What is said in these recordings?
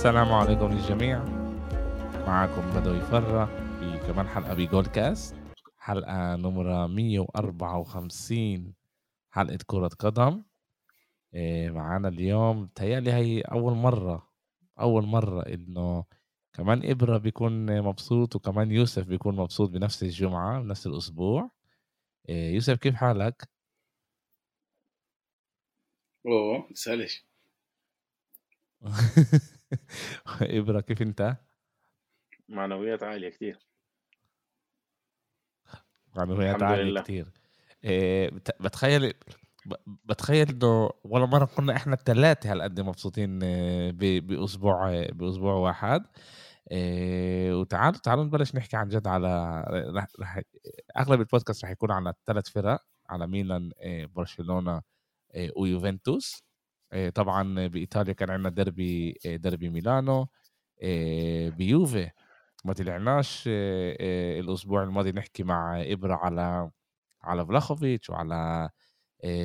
السلام عليكم للجميع. معكم بدوي فرة في كمان حلقة بجول كاست، حلقة نمرة 154، حلقة كرة قدم. معانا اليوم تهيألي هي أول مرة إنه كمان إبرة بيكون مبسوط وكمان يوسف بيكون مبسوط بنفس الجمعة بنفس الأسبوع. يوسف كيف حالك؟ سألش إبرة كيف أنت؟ معنويات عالية كتير، معنويات عالية كتير. بتخيل إنه ولا مرة كنا إحنا الثلاثة هالقد مبسوطين بأسبوع واحد. وتعالوا نبلش نحكي عن جد على أغلب البودكاست رح يكون على الثلاث فرق، على ميلان برشلونة ويوفنتوس. طبعا بإيطاليا كان عندنا دربي ميلانو. بيوفي ما طلعناش الأسبوع الماضي نحكي مع إبرة على فلاخوفيتش وعلى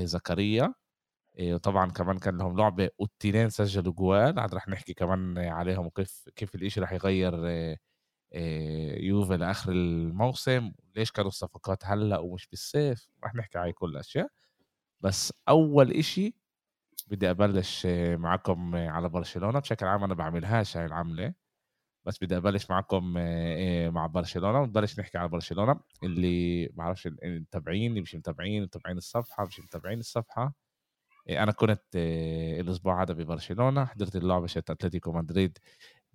زكريا. وطبعا كمان كان لهم لعبة والتنين سجلوا جوال، عاد رح نحكي كمان عليهم وكيف الإشي رح يغير يوفي لآخر الموسم، ليش كانوا الصفقات هلأ ومش بالصيف. رح نحكي على كل الأشياء، بس أول إشي بدي أبلش معكم على برشلونة. بشكل عام أنا بعملهاش هاي العملة، بس بدي أبلش معكم مع برشلونة ونبلش نحكي على برشلونة. اللي بعرفش متابعين مش متابعين الصفحة، أنا كنت الأسبوع هذا ببرشلونة، حضرت اللعبة شت أتلتيكو مدريد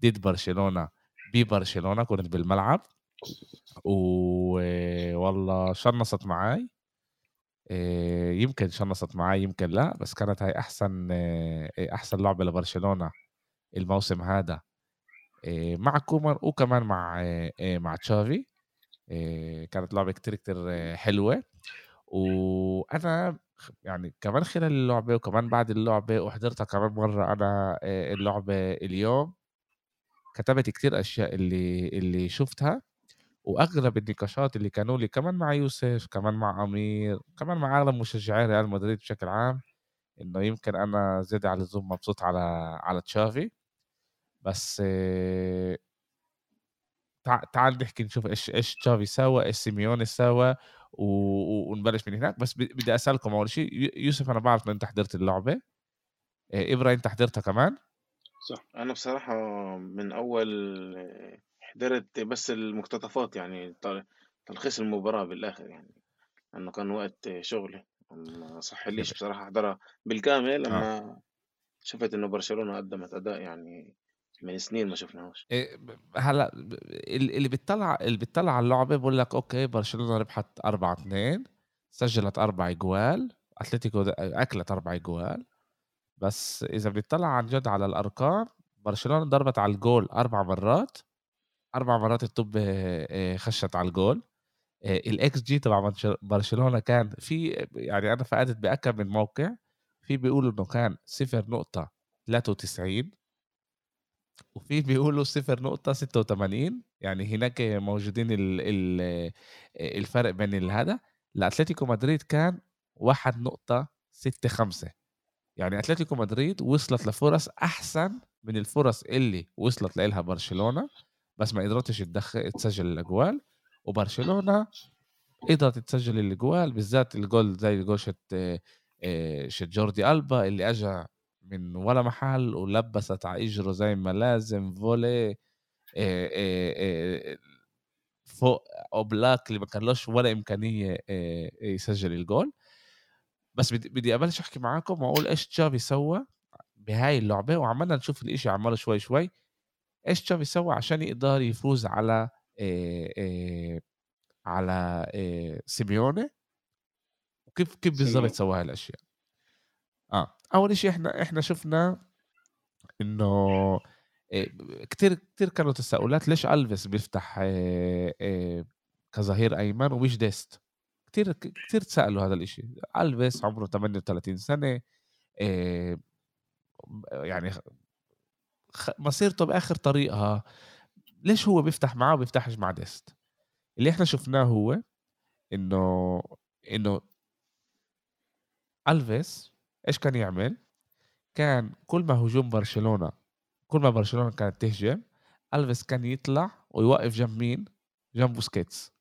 ضد برشلونة ببرشلونة، كنت بالملعب والله شنصت معاي، يمكن شنصت معاي يمكن لا، بس كانت هاي أحسن لعبة لبرشلونة الموسم هذا، مع كومر وكمان مع تشافي. كانت لعبة كتير حلوة، وأنا يعني كمان خلال اللعبة وكمان بعد اللعبة وحضرتها كمان مرة أنا اللعبة اليوم، كتبت كتير أشياء اللي شفتها، واغلب النقاشات اللي كانوا لي كمان مع يوسف كمان مع امير كمان مع اغلب مشجعي ريال مدريد بشكل عام، انه يمكن انا زاد على الزوم مبسوط على تشافي. بس تعال نحكي نشوف ايش تشافي سوى، ايش سيميوني سوى، ونبلش من هناك. بس بدي اسالكم اول شيء، يوسف انا بعرف ان انت حضرت اللعبه، ابراهيم انت حضرتها كمان صح؟ انا بصراحه من اول حضرت بس المقتطفات، يعني تلخيص المباراة بالآخر، يعني أنه كان وقت شغلي ما صح ليش بصراحة أحضرها بالكامل لما شفت أنه برشلونة قدمت أداء يعني من سنين ما شفناهوش. هلا اللي بتطلع على اللعبة بقول لك أوكي برشلونة ربحت 4-2، سجلت 4 جوال، أتلتيكو أكلت 4 جوال. بس إذا بتطلع عن جد على الأرقام، برشلونة ضربت على الجول 4 مرات الطب خشت على الجول. الاكس جي تبع برشلونة كان في، يعني انا فقدت باكد من موقع في بيقولوا انه كان 0.93 وفي بيقولوا 0.86، يعني هناك موجودين الفرق بين الهذا. لاتلتيكو مدريد كان 1.65، يعني اتلتيكو مدريد وصلت لفرص احسن من الفرص اللي وصلت لها برشلونة، بس ما قدرتش تسجل الأجوال. وبرشلونة قدرت تسجل الأجوال، بالذات الجول زي الجول شت جوردي ألبا اللي أجا من ولا محل ولبست على إجره زي ما لازم، فولي فوق أوبلاك اللي ما كان لهش ولا إمكانية يسجل الجول. بس بدي أبلش أحكي معاكم وأقول إيش تشافي سوى بهاي اللعبة، وعملنا نشوف الإشي عماله شوي شوي. ايش تشافي سوى عشان يقدر يفوز على سيميوني، وكيف بالضبط سوى هالاشياء. اول شيء احنا شفنا انه كتير كانوا تساؤلات ليش ألفيس بيفتح كظهير ايمن ومش ديست. كتير تسألوا هذا الاشي. ألفيس عمره 38 سنة، يعني مصيرته بآخر طريقها، ليش هو بيفتح معه وبيفتحش مع ديست؟ اللي احنا شفناه هو انه ألفيس ايش كان يعمل، كان كل ما هجوم برشلونة كل ما برشلونة كانت تهجم ألفيس كان يطلع ويوقف جنب مين؟ جنب بوسكيتس.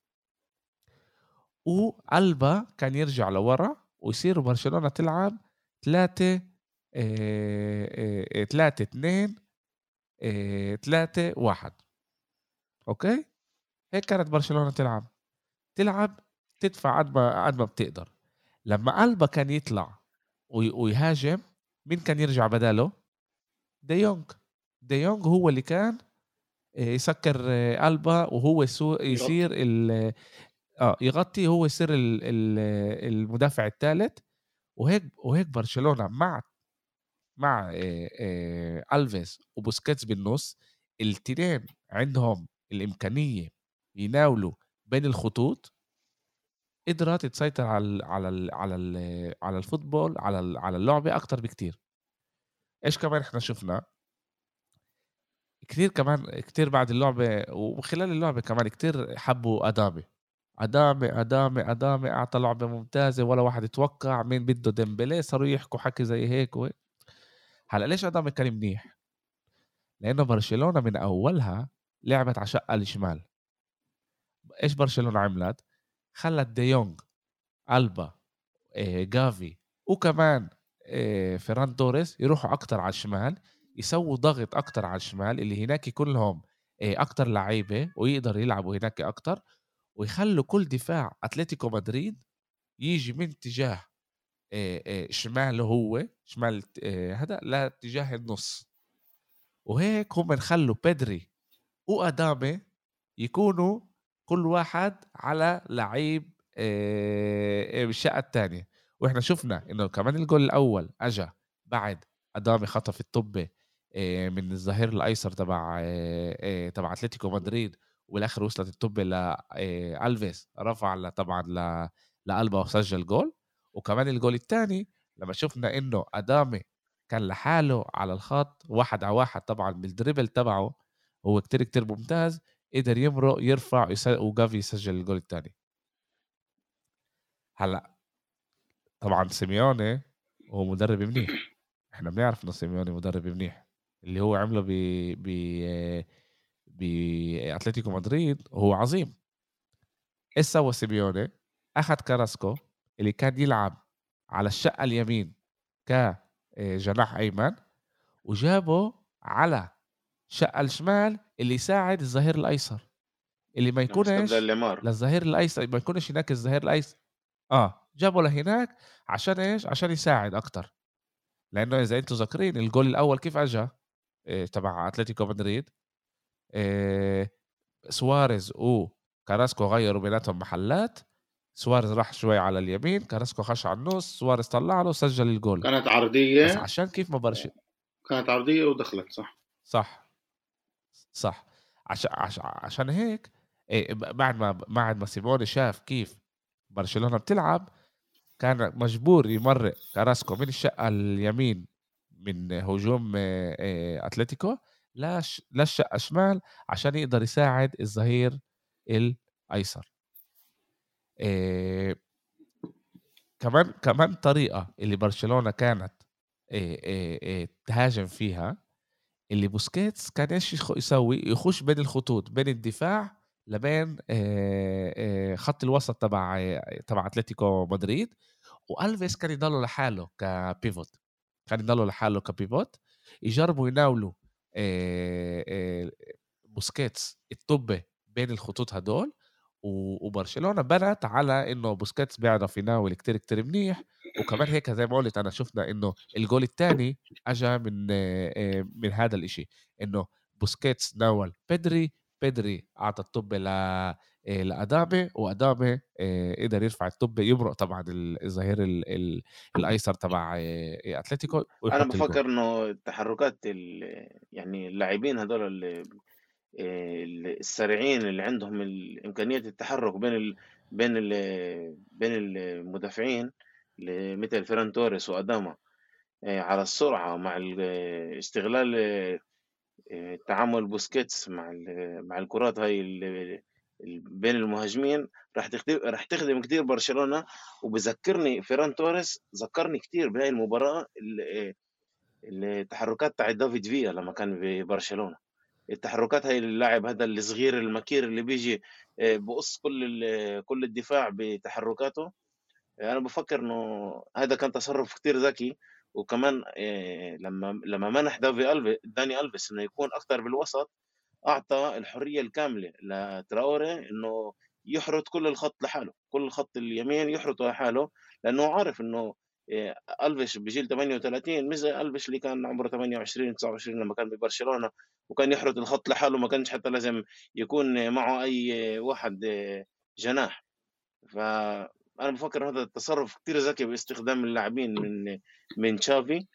وألبا كان يرجع لورا ويصير برشلونة تلعب 3-2-3-1. أوكي؟ هيك كانت برشلونة تلعب تدفع قد ما بتقدر. لما ألبا كان يطلع ويهاجم مين كان يرجع بداله؟ دي يونغ هو اللي كان يسكر ألبا وهو يصير يغطي، هو يصير المدافع الثالث. وهيك برشلونة مع ألفيس وبوسكيتس بالنص، التنين عندهم الإمكانية يناولوا بين الخطوط، قدرت تسيطر على الفوتبول، على اللعبة أكتر بكتير. إيش كمان إحنا شفنا كتير بعد اللعبة وخلال اللعبة كمان كتير حبوا أدامي أعطى لعبة ممتازة، ولا واحد يتوقع مين بده ديمبلي، صاروا يحكوا حكي زي هيك. هلأ ليش أدامي كان منيح؟ لأنه برشلونة من أولها لعبت على شقة الشمال. إيش برشلونة عملت؟ خلت دي يونغ، ألبا، جافي وكمان فيران توريس يروحوا أكتر على الشمال، يسووا ضغط أكتر على الشمال اللي هناك كلهم أكتر لعيبة ويقدر يلعبوا هناك أكتر، ويخلوا كل دفاع أتلتيكو مدريد يجي من اتجاه شماله، هو شمال هذا لا اتجاه النص. وهيك هم نخلوا بدري وأدامة يكونوا كل واحد على لعيب بالشقة الثانية. وإحنا شفنا إنه كمان الجول الأول أجا بعد أدامي خطف الطبة من الظهير الأيسر تبع أتلتيكو مدريد، والآخر وصلت الطبة لألفيس رفع طبعا لألبا وسجل جول. وكمان الجول الثاني لما شفنا إنه أدامي كان لحاله على الخط 1-1 طبعا بالدريبل تبعه، هو كتير كتير ممتاز، قدر يمرق يرفع وجافي يسجل الجول الثاني. هلا طبعا سيميوني هو مدرب منيح، احنا بنعرف انه سيميوني مدرب منيح، اللي هو عمله ب اتلتيكو مدريد هو عظيم. ايش سوى سيميوني؟ اخذ كاراسكو اللي كان يلعب على الشقه اليمين كجناح ايمن وجابه على شقه الشمال اللي يساعد الظهير الايسر اللي ما يكونش للظهير الايسر، ما يكونش هناك الظهير الايسر، جابوا لهناك عشان ايش؟ عشان يساعد اكتر. لانه اذا انتم ذاكرين الجول الاول كيف اجى تبع اتلتيكو مدريد، سواريز وكاراسكو غيروا بيناتهم محلات، سواريز راح شوي على اليمين، كاراسكو خش على النص، سواريز طلع له سجل الجول. كانت عرضيه بس عشان كيف ما برش، كانت عرضيه ودخلت. صح عشان هيك بعد ما سيموني شاف كيف برشلونة بتلعب كان مجبور يمرق كاراسكو من الشقة اليمين من هجوم أتلتيكو للشقة الشمال عشان يقدر يساعد الظهير الأيسر. كمان طريقة اللي برشلونة كانت تهاجم فيها، اللي بوسكيتس كان ايش يسوي؟ يخش بين الخطوط، بين الدفاع لبين خط الوسط تبع اتلتيكو مدريد. والفيس كان يضلوا لحاله كبيفوت، يجربوا يناولوا بوسكيتس الطبة بين الخطوط هدول. وبرشلونة بنت على انه بوسكيتس بيعرف يناول كتير كتير منيح، وكمان هيك زي ما قلت انا شفنا انه الجول الثاني اجى من هذا الاشي، انه بوسكيتس ناول بدري اعطى الطبة لأدامي، وأدامي قدر يرفع الطبة يمرق طبعا الظهير الايسر تبع اتلتيكو. انا بفكر انه تحركات يعني اللاعبين هذول السريعين اللي عندهم إمكانية التحرك بين المدافعين مثل فيران توريس وأداما على السرعة، مع استغلال تعامل بوسكيتس مع الكرات هاي بين المهاجمين، راح تخدم كتير برشلونة. وبذكرني فيران توريس، ذكرني كتير بهاي المباراة التحركات تاعت دافيد فيا لما كان ببرشلونة، التحركات هاي اللاعب هذا الصغير المكير اللي بيجي بقص كل الدفاع بتحركاته. انا بفكر انه هذا كان تصرف كتير ذكي، وكمان لما منح داني ألفيس انه يكون اكثر بالوسط، اعطى الحريه الكامله لتراوري انه يحرط كل الخط لحاله، كل الخط اليمين يحرطه لحاله، لانه عارف انه ألفيس بجيل 38 مش زي ألفيس اللي كان عمره 28 29 لما كان ببرشلونه وكان يحرط الخط لحاله، ما كانش حتى لازم يكون معه اي واحد جناح. ف انا بفكر هذا التصرف كتير ذكي باستخدام اللاعبين من تشافي،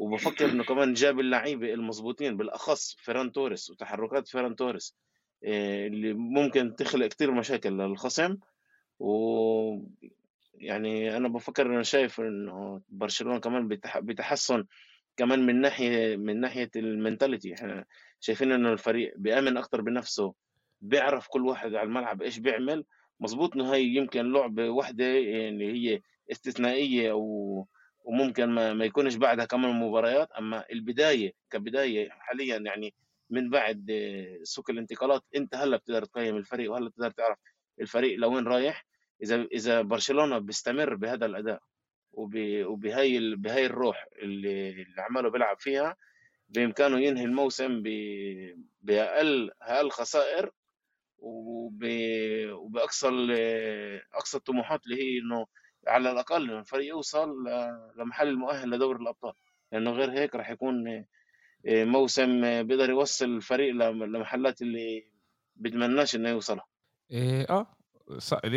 وبفكر انه كمان جاب اللعيبه المضبوطين، بالاخص فيران توريس وتحركات فيران توريس اللي ممكن تخلق كتير مشاكل للخصم. ويعني انا بفكر انا شايف انه برشلونه كمان بتحسن كمان من ناحيه المنتاليتي. احنا شايفين انه الفريق بيامن اكتر بنفسه، بيعرف كل واحد على الملعب ايش بيعمل. مظبوط انه هي يمكن لعبه واحده يعني هي استثنائيه وممكن ما يكونش بعدها كمان مباريات، اما البدايه كبدايه حاليا يعني من بعد سوق الانتقالات انت هلا بتقدر تقيم الفريق، وهلا بتقدر تعرف الفريق لوين رايح. اذا برشلونه بيستمر بهذا الاداء وبهي الروح اللي عماله بيلعب فيها، بامكانه ينهي الموسم باقل خسائر وبأقصى الطموحات، اللي هي انه على الاقل الفريق يوصل لمحل المؤهل لدوري الابطال، لانه غير هيك راح يكون موسم بيقدر يوصل الفريق لمحلات اللي بتمناش انه يوصلها. اللي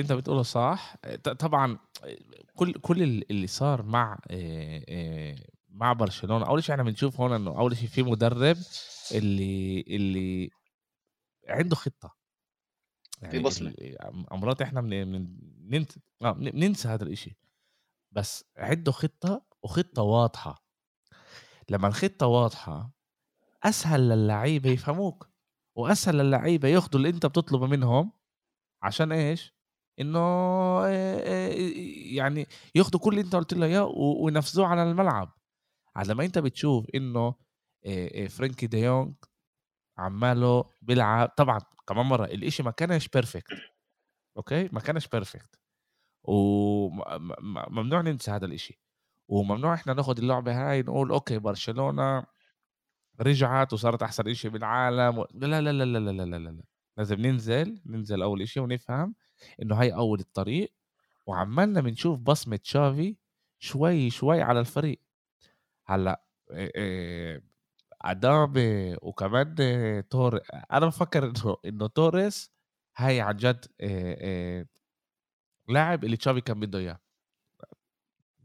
انت بتقوله صح طبعا. كل اللي صار مع برشلونة، اول شيء احنا بنشوف هون انه اول شيء في مدرب اللي عنده خطة، يعني في بصمة. أمرات احنا بننسى هذا الاشي، بس عنده خطة وخطة واضحة. لما الخطة واضحة أسهل للعيبة يفهموك، وأسهل للعيبة ياخدوا اللي انت بتطلبه منهم، عشان ايش؟ انه يعني ياخدوا كل اللي انت قلت له اياه وينفذوه على الملعب. على ما انت بتشوف انه فرانكي دي يونغ عماله بيلعب، طبعا كمان مرة الاشي ما كانش بيرفكت، اوكي ما كانش بيرفكت، وممنوع ننسى هذا الاشي، وممنوع احنا ناخد اللعبة هاي نقول اوكي برشلونة رجعت وصارت احسن اشي بالعالم لا لا لا لا لا لا لا. لازم ننزل اول اشي ونفهم انه هاي اول الطريق، وعمالنا بنشوف بصمة تشافي شوي شوي على الفريق. هلا عدامي وكمان توريس، أنا بفكر إنه توريس هاي عن جد لاعب اللي تشافي كان بده إياه،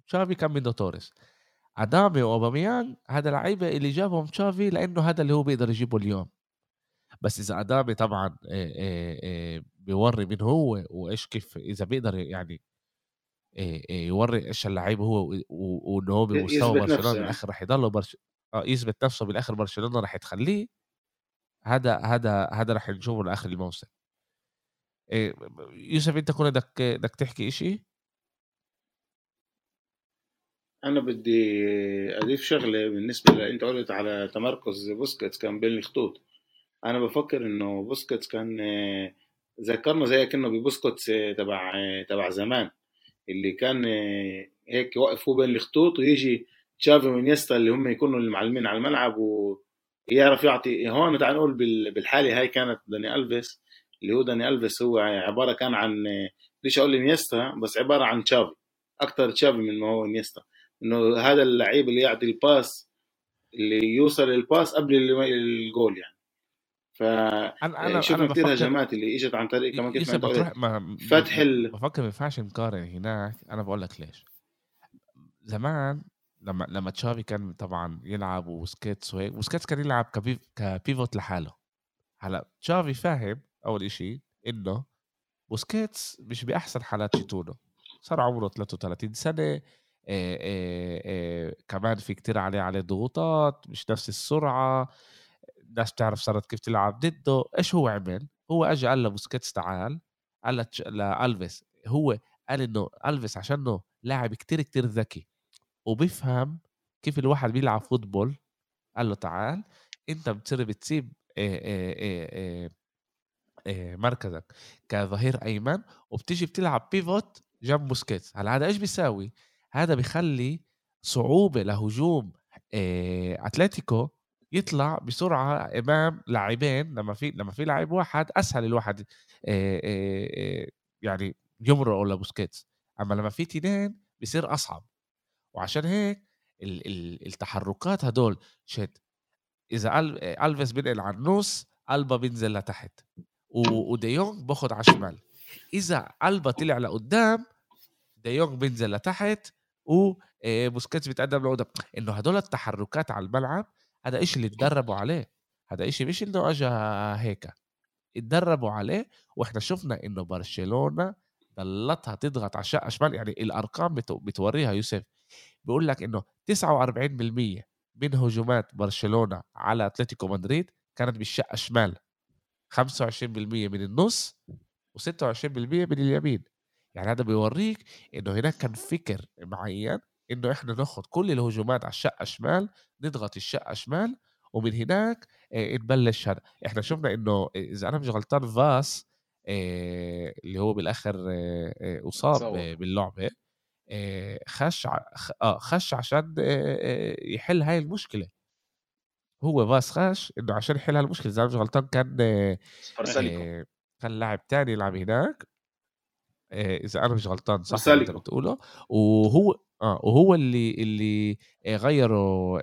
تشافي كان بده توريس. عدامي وأوباميان هذا لعيبة اللي جابهم تشافي لأنه هذا اللي هو بيقدر يجيبه اليوم. بس إذا عدامي طبعا بيوري من هو وإيش كيف، إذا بيقدر يعني يوري إيش اللعيب هو وإنه هو بمستوى برشلونة بالآخر رح يضله يثبت نفسه بالاخر، برشلونه راح تخليه هذا راح نشوفه لاخر الموسم. يوسف انت كنت بدك تحكي شيء؟ انا بدي اضيف شغله بالنسبه انت قلت على تمركز بوسكيتس كان بين الخطوط. انا بفكر انه بوسكيتس كان ذكرنا زي كانه ببوسكيتس تبع زمان، اللي كان هيك واقف هو بين الخطوط، ويجي تشافي ونيستا اللي هم يكونوا المعلمين على الملعب ويعرف يعطي. هون تعال نقول بالحالة هاي كانت داني ألفيس هو عبارة كان عن، ليش أقول نيستا، بس عبارة عن تشافي أكتر، تشافي من ما هو نيستا، إنه هذا اللعيب اللي يعطي الباس، اللي يوصل الباس قبل الجول يعني. فشوفنا كتير هجمات اللي إجت عن طريق كمان كيف بفكر ما ينفعش نقارن هناك. أنا بقول لك ليش. زمان لما تشافي كان طبعا يلعب وسكيتس وهيك، وسكيتس كان يلعب كبيفوت لحاله. هلا تشافي فاهم اول اشي انه وسكيتس مش باحسن حالات شتونه، صار عمره 33 سنه، كمان في كتير عليه ضغوطات، مش نفس السرعه، الناس بتعرف صارت كيف تلعب ضده. ايش هو عمل؟ هو اجى قال لبوسكيتس تعال، قال لألفيس، هو قال انه ألفيس عشانه لاعب كتير كتير ذكي وبيفهم كيف الواحد بيلعب فوتبول قال له تعال انت بتصير بتسيب مركزك كظهير ايمن وبتيجي بتلعب بيفوت جنب بوسكيتس. هلا هذا ايش بيساوي؟ هذا بيخلي صعوبة لهجوم اتلتيكو يطلع بسرعة امام لاعبين. لما في لاعب واحد اسهل الواحد يعني يمرق لبوسكيتس، اما لما في تنين بيصير اصعب. وعشان هيك التحركات هدول شد، اذا ألفيس بينقل على النص، ألبا بينزل لتحت وديونج باخد على الشمال. اذا ألبا طلع لقدام ديونج بينزل لتحت وبوسكيتس بيتقدم لقدام. انه هدول التحركات على الملعب هذا إشي اللي تدربوا عليه، هذا إشي مش انه اجى هيك، اتدربوا عليه. واحنا شفنا انه برشلونة ضلتها تضغط على الشقة شمال. يعني الارقام بتوريها يوسف، بيقول لك انه 49% من هجومات برشلونة على أتلتيكو مدريد كانت بالشقة شمال، 25% من النص و26% من اليمين. يعني هذا بيوريك انه هناك كان فكر معين انه احنا ناخد كل الهجومات على الشقة شمال، نضغط الشقة شمال، ومن هناك نبلش. هذا احنا شفنا انه اذا انا مش غلطان فاس اللي هو بالاخر اصاب باللعبة، خش عشان يحل هاي المشكلة. هو باس خاش انه عشان يحل هالمشكله، زي ما مش غلطان كان لاعب تاني يلعب هناك اذا انا مش غلطان صح انت بتقوله، وهو اللي غيره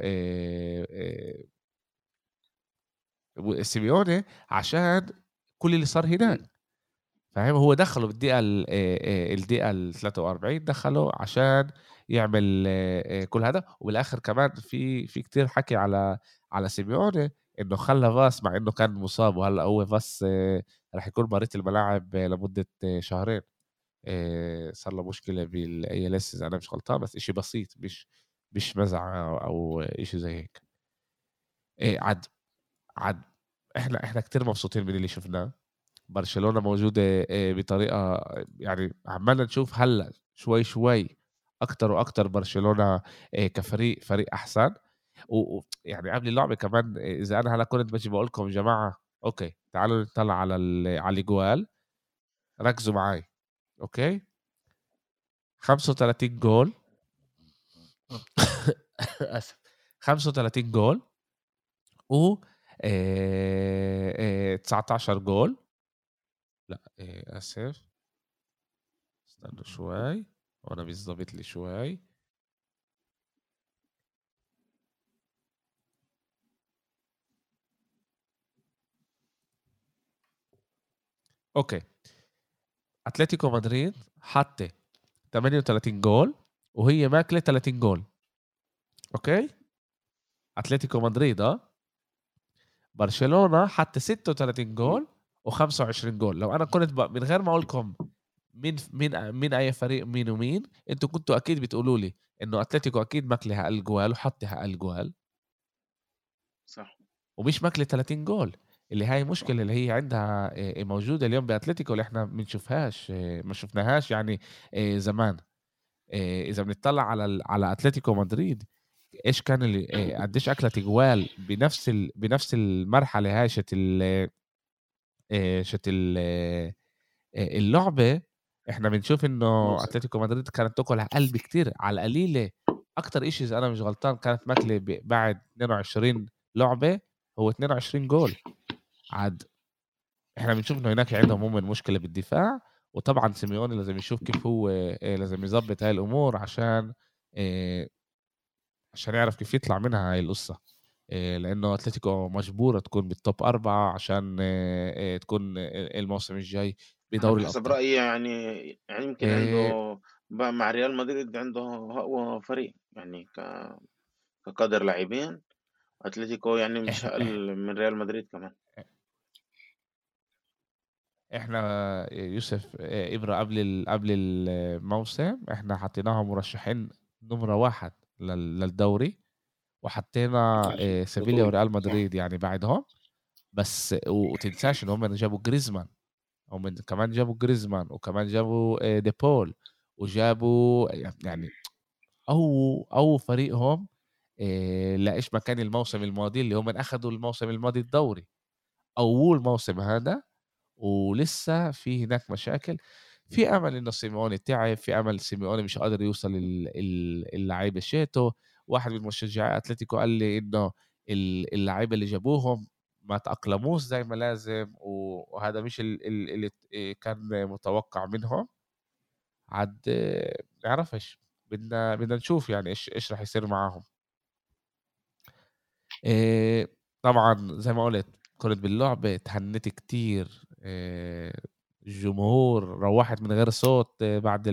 سيميوني عشان كل اللي صار هناك، فاهم؟ هو دخله بالدقيقه الدقيقه 43 دخله عشان يعمل كل هذا. وبالاخر كمان في كتير حكي على سيميوني انه خلى فاس مع انه كان مصاب، وهلا هو فاس راح يكون باريت الملاعب لمده شهرين. صار له مشكله بالايلس انا مش غلطان، بس اشي بسيط مش مزعه او اشي زي هيك. عد احنا كتير مبسوطين من اللي شفناه. برشلونه موجوده بطريقه، يعني عمالنا نشوف هلا شوي شوي اكتر واكتر برشلونه كفريق فريق احسن. ويعني قبل اللعبه كمان اذا انا هلا كنت باجي بقول لكم جماعه اوكي تعالوا نطلع على الاجوال، ركزوا معي اوكي. 35 جول 35 جول و 19 جول، لا اسف استنوا شوي وانا بيظبط لي شوي. اوكي اتلتيكو مدريد حطه 38 جول وهي ماكله 30 جول. اوكي اتلتيكو مدريد برشلونه حطه 36 جول و25 جول. لو انا كنت من غير ما اقول لكم من اي فريق مين ومين، انتوا كنتوا اكيد بتقولوا لي انه اتلتيكو اكيد ماكلها الجوال وحطها الجوال، صح؟ ومش ماكله 30 جول، اللي هاي مشكله اللي هي عندها موجوده اليوم باتلتيكو اللي احنا ما شفناهاش يعني زمان. اذا بنطلع على اتلتيكو مدريد ايش كان اللي قديش اكلت جوال بنفس المرحله هاي شت اللعبه. احنا بنشوف انه اتلتيكو مدريد كانت تاكل على قلب كتير على قليله. اكتر اشي اذا انا مش غلطان كانت ماكله بعد 22 لعبه هو 22 جول. عاد احنا بنشوف انه هناك عندهم مشكله بالدفاع، وطبعا سيميوني لازم يشوف كيف هو لازم يظبط هاي الامور عشان يعرف كيف يطلع منها هاي القصه، لانه اتلتيكو مجبوره تكون بالتوب 4 عشان تكون الموسم الجاي بدوري الابطال. حسب رايي يعني يمكن عنده مع ريال مدريد عنده اقوى فريق يعني كقدر لاعبين. اتلتيكو يعني مش اقل من ريال مدريد كمان. احنا يوسف ابرة قبل الموسم احنا حطيناهم مرشحين نمره 1 للدوري، وحطينا سيفيليا وريال مدريد يعني بعدهم. بس وتنساش ان هم جابوا جريزمان، هم كمان جابوا جريزمان وكمان جابوا ديبول وجابوا يعني او فريقهم لايش مكان الموسم الماضي اللي هم اخذوا الموسم الماضي الدوري. اول موسم هذا ولسه في هناك مشاكل. في امل انه سيميوني تعب، في امل سيميوني مش قادر يوصل اللعيبه شيتو. واحد من مشجعي اتلتيكو قال لي انه اللعيبه اللي جابوهم ما تأقلموش زي ما لازم، وهذا مش اللي كان متوقع منهم. عاد نعرفش، بدنا نشوف يعني ايش راح يصير معاهم. طبعا زي ما قلت كنت باللعبة تهنت كتير، الجمهور روحت من غير صوت بعد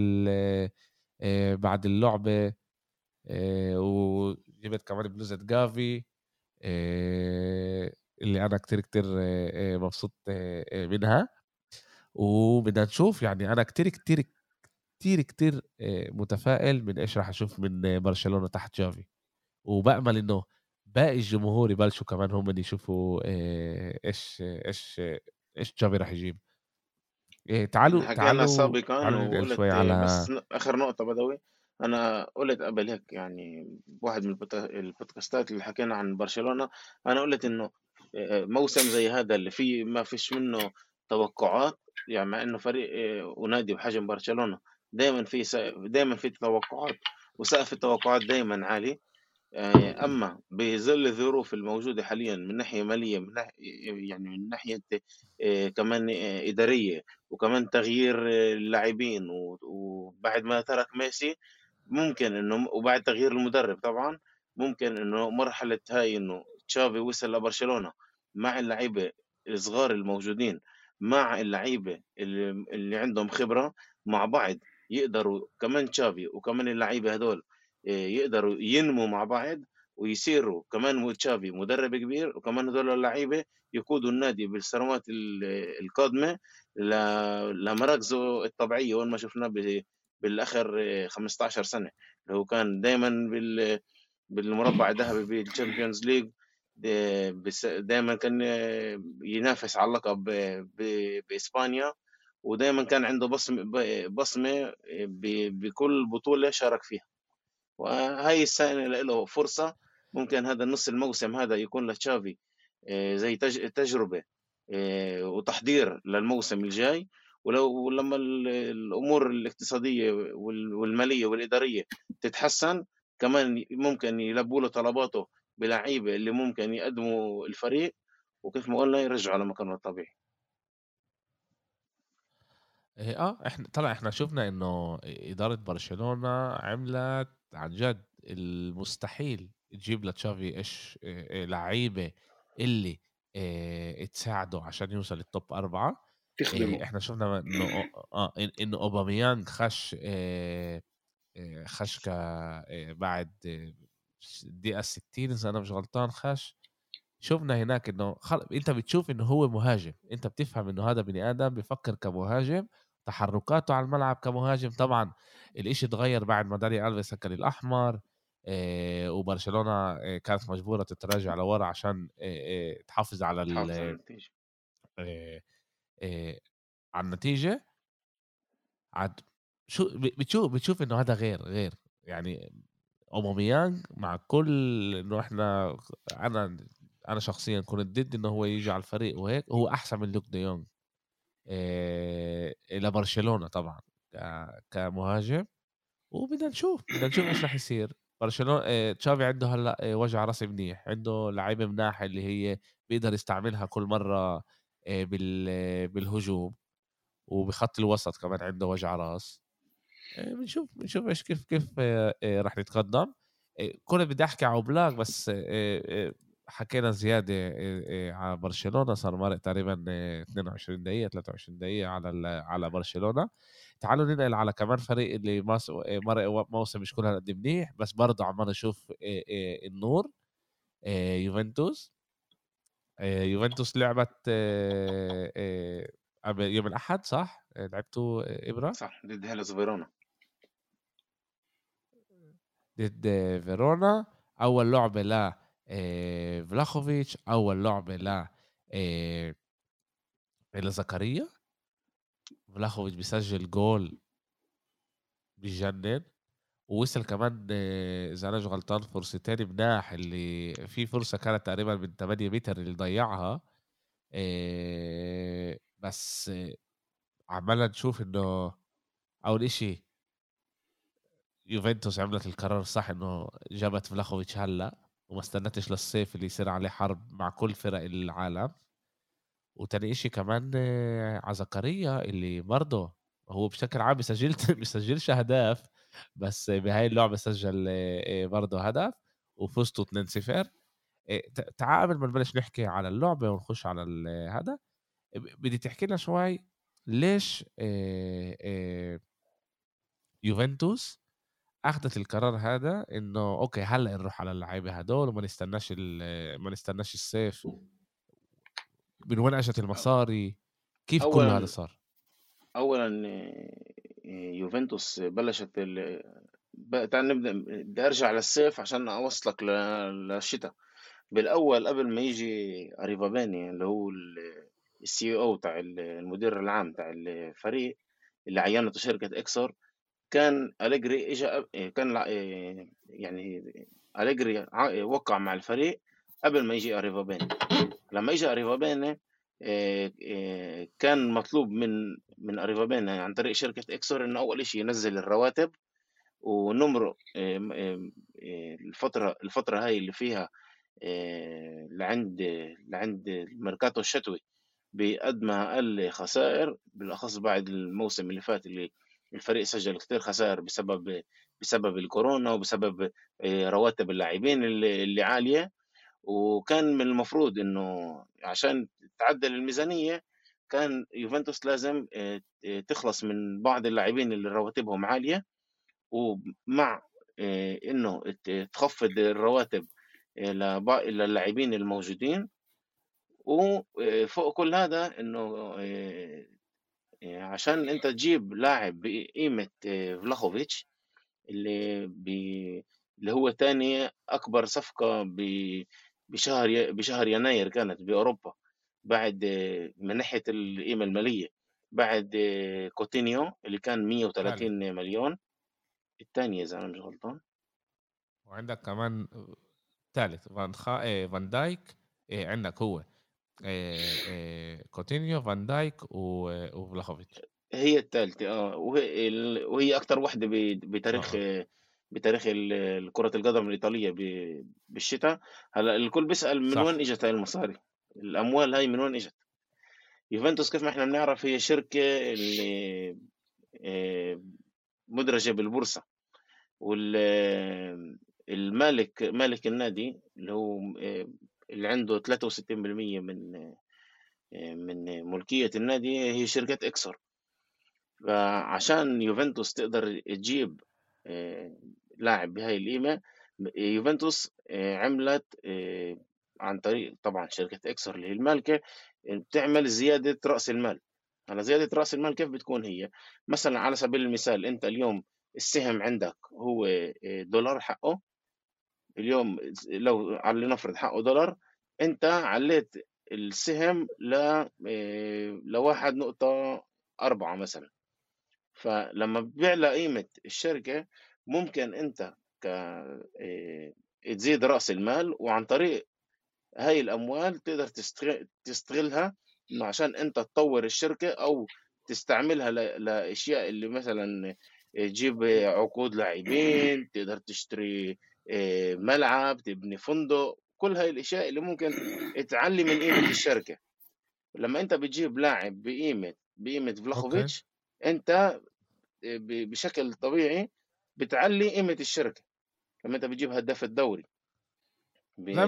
اللعبة، وجبت كمان بلوزة جافي اللي أنا كتير كتير مبسوط منها. وبدنا نشوف يعني أنا كتير كتير كتير كتير متفائل من إيش راح أشوف من برشلونة تحت جافي، وبأمل إنه باقي الجمهور يبلشوا كمان هم اللي يشوفوا إيش إيش إيش جافي راح يجيب. تعالوا سابقا شوي على آخر نقطة بدوي. أنا قلت قبل هيك يعني واحد من البودكاستات اللي حكينا عن برشلونة، أنا قلت إنه موسم زي هذا اللي فيه ما فيش منه توقعات، يعني مع إنه فريق ونادي بحجم برشلونة دائما في توقعات، وسقف التوقعات دائما عالي. أما بظل الظروف الموجودة حاليا من ناحية مالية، من ناحية يعني من ناحية كمان إدارية، وكمان تغيير اللاعبين، وبعد ما ترك ميسي ممكن إنه، وبعد تغيير المدرب طبعا، ممكن إنه مرحلة هاي إنه تشافي وصل لبرشلونة مع اللعيبة الصغار الموجودين، مع اللعيبة اللي عندهم خبرة مع بعض، يقدروا كمان تشافي وكمان اللعيبة هدول يقدروا ينموا مع بعض ويصيروا كمان تشافي مدرب كبير، وكمان هدول اللعيبة يقودوا النادي بالسنوات القادمة لمراكزه الطبيعية، وما شفناه بالآخر 15 سنة اللي هو كان دايما بالمربع الذهبي بالتشامبيونز ليج، دايما كان ينافس على اللقب بإسبانيا، ودايما كان عنده بصمة بكل بطولة شارك فيها. وهي السنة له فرصة، ممكن هذا النص الموسم هذا يكون لتشافي زي تجربة وتحضير للموسم الجاي، ولما الأمور الاقتصادية والمالية والإدارية تتحسن كمان ممكن يلبوا له طلباته بلعيبة اللي ممكن يقدموا الفريق، وكيف ما قلنا يرجعوا على مكانه الطبيعي. احنا شفنا انه إدارة برشلونة عملت عن جد المستحيل تجيب لتشافي ايش لعيبة اللي تساعده عشان يوصل للتوب 4. احنا شفنا انه انه اوباميانغ خش بعد دقيقة 60 إذا أنا مش غلطان خش. شفنا هناك إنه أنت بتشوف إنه هو مهاجم، أنت بتفهم إنه هذا بني آدم بيفكر كمهاجم، تحركاته على الملعب كمهاجم. طبعا الإشي تغير بعد ما داني ألفيس سكر الأحمر، وبرشلونة كانت مجبورة تتراجع لورا عشان تحافظ على النتيجة على النتيجة. عاد شو بتشوف إنه هذا غير يعني اوباميانغ مع كل انه احنا انا شخصيا كنت ضد انه هو يجي على الفريق، وهيك هو احسن من لوك دي يونغ الى برشلونة طبعا كمهاجم. وبدنا نشوف ايش رح يصير. برشلونة تشافي عنده هلا وجع راسي منيح، عنده لعيبه مناح اللي هي بيقدر يستعملها كل مره بالهجوم، وبخط الوسط كمان عنده وجع راس. بنشوف ايش كيف راح نتقدم. كنت بدي احكي على بلاغ بس حكينا زياده على برشلونه، صار مرق تقريبا 22 دقيقه 23 دقيقه على برشلونه. تعالوا ننقل على كمان فريق اللي مرق موسم مش كلها قد منيح بس برضه عمال نشوف النور، يوفنتوس لعبت يوم الأحد صح؟ لعبتوا إبرة؟ صح، ضد هيلاس فيرونا. ضد فيرونا أول لعبة لا فلاخوفيتش، أول لعبة لا زكريا. فلاخوفيتش بيسجل جول بيجنن، ووصل كمان اذا انا مش غلطان فرصه تاني مناح اللي في فرصه كانت تقريبا من 8 متر اللي ضيعها. بس عمالنا نشوف انه اول اشي يوفنتوس عملت القرار الصح انه جابت فلاخوفيتش هلا وما استنتش للصيف اللي يصير عليه حرب مع كل فرق العالم. وتاني اشي كمان عزكريا اللي برضه هو بشكل عام بيسجلش اهداف بس بهاي اللعبه سجل برضه هدف وفزتوا 2-0. تعال قبل ما نبلش نحكي على اللعبه ونخش على هذا بدي تحكي لنا شوي ليش يوفنتوس اخذت القرار هذا انه اوكي هلا نروح على اللعيبه هدول وما نستناش الصيف. من وين اجت المصاري؟ كيف كل هذا صار؟ اولا يوفنتوس بلشت تعال نبدا بدي ارجع للصيف عشان اوصلك للشتاء. بالاول قبل ما يجي اريفاباني اللي هو السي او تاع المدير العام تاع الفريق اللي عينته شركه اكسر، كان أليجري اجى كان يعني أليجري وقع مع الفريق قبل ما يجي اريفاباني. لما اجى اريفاباني كان مطلوب من اريفاباني عن طريق شركه اكسر انه اول شيء ينزل الرواتب ونمر الفتره هاي اللي فيها لعند الميركاتو الشتوي بقد ما اقل خسائر، بالاخص بعد الموسم اللي فات اللي الفريق سجل كتير خسائر بسبب الكورونا وبسبب رواتب اللاعبين اللي عاليه. وكان من المفروض انه عشان تعدل الميزانيه كان يوفنتوس لازم تخلص من بعض اللاعبين اللي رواتبهم عاليه، ومع انه تخفض الرواتب للاعبين الموجودين. وفوق كل هذا انه عشان انت تجيب لاعب بقيمه فلاخوفيتش اللي هو تاني اكبر صفقه بشهر يناير كانت باوروبا بعد من ناحيه القيمه الماليه بعد كوتينيو اللي كان 130 يعني. مليون الثانيه اذا انا مش غلطان. وعندك كمان ثالث فان دايك. عندك هو كوتينيو فان دايك وفلاخوفيتش هي الثالثه وهي اكثر وحده بتاريخ كرة القدم الإيطالية بالشتاء. هلا الكل بيسأل من وين اجت هاي المصاري، الأموال هاي من وين اجت؟ يوفنتوس كيف ما احنا بنعرف هي شركة اللي مدرجة بالبورصة، والمالك مالك النادي اللي هو اللي عنده 63% من ملكية النادي هي شركة اكسر. فعشان يوفنتوس تقدر تجيب لاعب بهاي القيمة يوفنتوس عملت عن طريق طبعا شركة اكسر اللي هي المالكة بتعمل زيادة رأس المال. على زيادة رأس المال كيف بتكون؟ هي مثلا على سبيل المثال انت اليوم السهم عندك هو دولار حقه، اليوم لو على نفرض حقه دولار، انت عليت السهم ل 1.4 مثلا. فلما بيعلى قيمة الشركة ممكن انت تزيد رأس المال، وعن طريق هاي الأموال تقدر تستغلها عشان انت تطور الشركة او تستعملها لأشياء اللي مثلا تجيب عقود لاعبين، تقدر تشتري ملعب، تبني فندق، كل هاي الأشياء اللي ممكن تعلي من قيمة الشركة. لما انت بتجيب لاعب بقيمة فلاخوفيتش انت بشكل طبيعي بتعلي قيمه الشركه. لما انت بتجيب هداف الدوري زي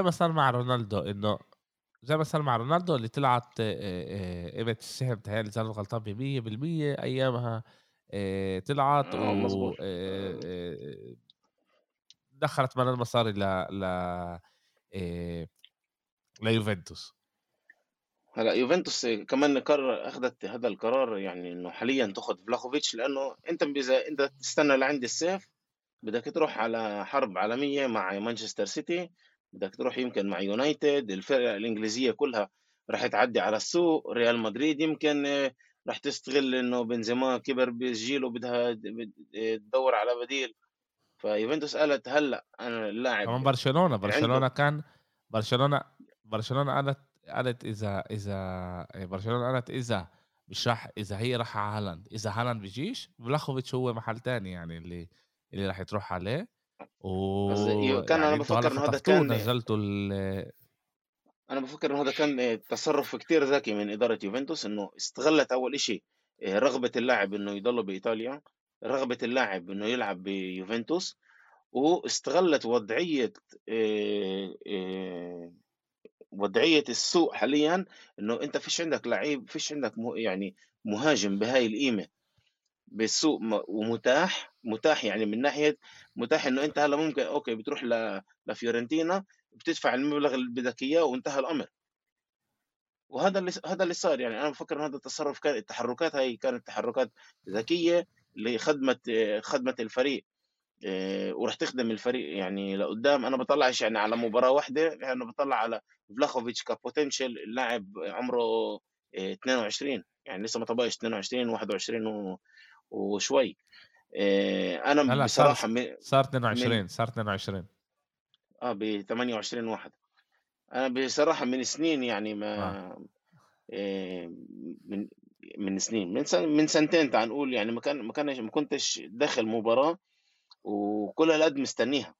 ما صار مع رونالدو، انه زي ما صار مع رونالدو اللي طلعت قيمه السهم بتاعها اللي صار غلطان ب 100% ايامها طلعت دخلت مال المصاري ليوفنتوس. هلا يوفنتوس كمان قرر اخذت هذا القرار يعني انه حاليا تاخذ فلاخوفيتش، لانه انت تستنى لعند الصيف بدك تروح على حرب عالميه مع مانشستر سيتي، بدك تروح يمكن مع يونايتد، الفرق الانجليزيه كلها راح تعدي على السوق، ريال مدريد يمكن راح تستغل انه بنزيما كبر بجيله وبدها تدور على بديل. فيوفنتوس قالت هلا انا اللاعب كمان. برشلونة قالت اذا مش راح، اذا هي راح على هالاند، اذا هالاند بيجيش بلاخوفيتش هو محل تاني يعني اللي راح تروح عليه. وكان يعني انا بفكر انه هذا كان تصرف كتير ذكي من إدارة يوفنتوس، إنه استغلت أول إشي رغبة اللاعب إنه يضل بإيطاليا، رغبة اللاعب إنه يلعب بيوفنتوس، واستغلت وضعية السوق حاليا، إنه أنت فيش عندك لعيب، فيش عندك يعني مهاجم بهاي القيمة بالسوق ومتاح يعني من ناحية متاح، إنه أنت هلا ممكن أوكي بتروح لفيورنتينا بتدفع المبلغ اللي بدك اياه وانتهى الامر. وهذا اللي صار. يعني انا بفكر ان هذا التصرف كان، التحركات هاي كانت تحركات ذكيه اللي خدمت الفريق ورح تخدم الفريق يعني لقدام. انا بطلعش يعني على مباراه واحده، انا يعني بطلع على فلاخوفيتش كبوتنشال اللاعب عمره 22 يعني لسه ما طبقش 22 21 وشوي. انا بصراحه صار 22 ب 28 واحد. انا بصراحه من سنين يعني ما من سنين من سنتين تعال نقول يعني ما كنتش داخل مباراه وكل هالقد مستنيها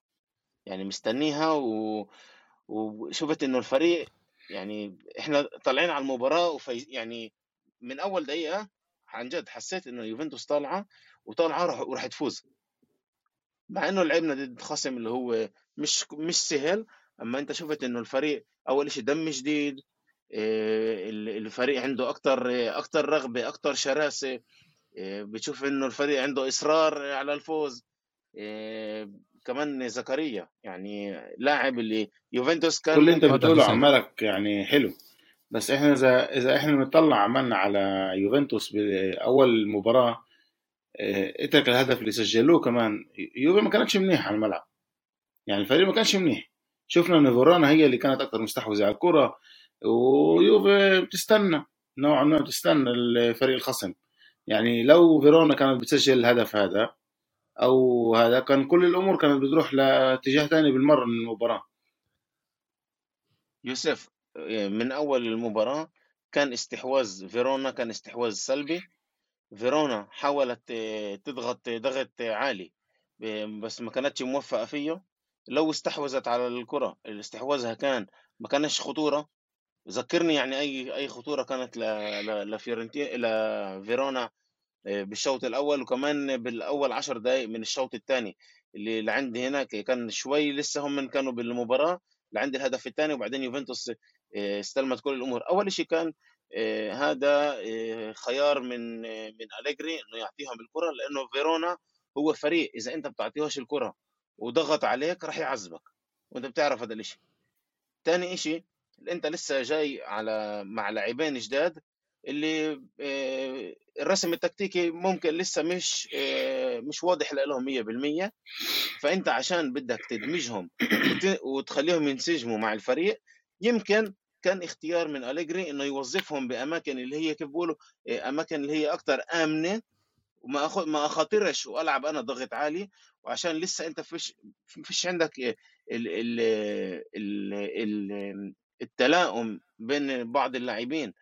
وشفت انه الفريق يعني احنا طالعين على المباراه يعني من اول دقيقه عن جد حسيت انه يوفنتوس طالعه وراح تفوز، مع انه لعبنا ضد خصم اللي هو مش سهل. اما انت شفت انه الفريق اول شيء دم جديد، الفريق عنده اكتر رغبه، اكتر شراسه، بتشوف انه الفريق عنده اصرار على الفوز. كمان زكريا يعني لاعب اللي يوفنتوس كان، كل اللي انت بتقوله عمالك يعني حلو، بس احنا اذا احنا بنطلع عملنا على يوفنتوس باول مباراه اترك الهدف اللي سجلوه كمان يوفي ما كانتش منيح على الملعب، يعني الفريق ما كانش منيح. شفنا نيفورانا هي اللي كانت اكتر مستحوذه على الكره، ويوفي بتستنى نوعا ما، بتستنى الفريق الخصم. يعني لو فيرونا كانت بتسجل الهدف هذا او هذا كان كل الامور كانت بتروح لاتجاه ثاني بالمره من المباراه. يوسف من اول المباراه كان استحواذ فيرونا، كان استحواذ سلبي. فيرونا حاولت تضغط ضغط عالي بس ما كانتش موفقة فيه. لو استحوذت على الكرة الاستحواذها كان ما كانش خطورة، ذكرني يعني أي خطورة كانت لفيرونا بالشوط الأول، وكمان بالأول 10 دقايق من الشوط الثاني اللي لعند هناك كان شوي لسه هم كانوا بالمباراة لعند الهدف الثاني. وبعدين يوفنتوس استلمت كل الأمور. أول شيء كان هذا خيار من أليجري إنه يعطيهم الكرة، لأنه فيرونا هو فريق إذا أنت بتعطيهاش الكرة وضغط عليك راح يعذبك، وأنت بتعرف هذا الإشي. تاني إشي أنت لسه جاي مع لاعبين جداد اللي الرسم التكتيكي ممكن لسه مش واضح لهم 100%، فأنت عشان بدك تدمجهم وتخليهم ينسجموا مع الفريق، يمكن كان اختيار من أليجري إنه يوظفهم بأماكن اللي هي كيف بقولوا أماكن اللي هي أكتر آمنة، ما أخاطرش وألعب أنا ضغط عالي، وعشان لسه أنت فيش عندك التلاؤم بين بعض اللاعبين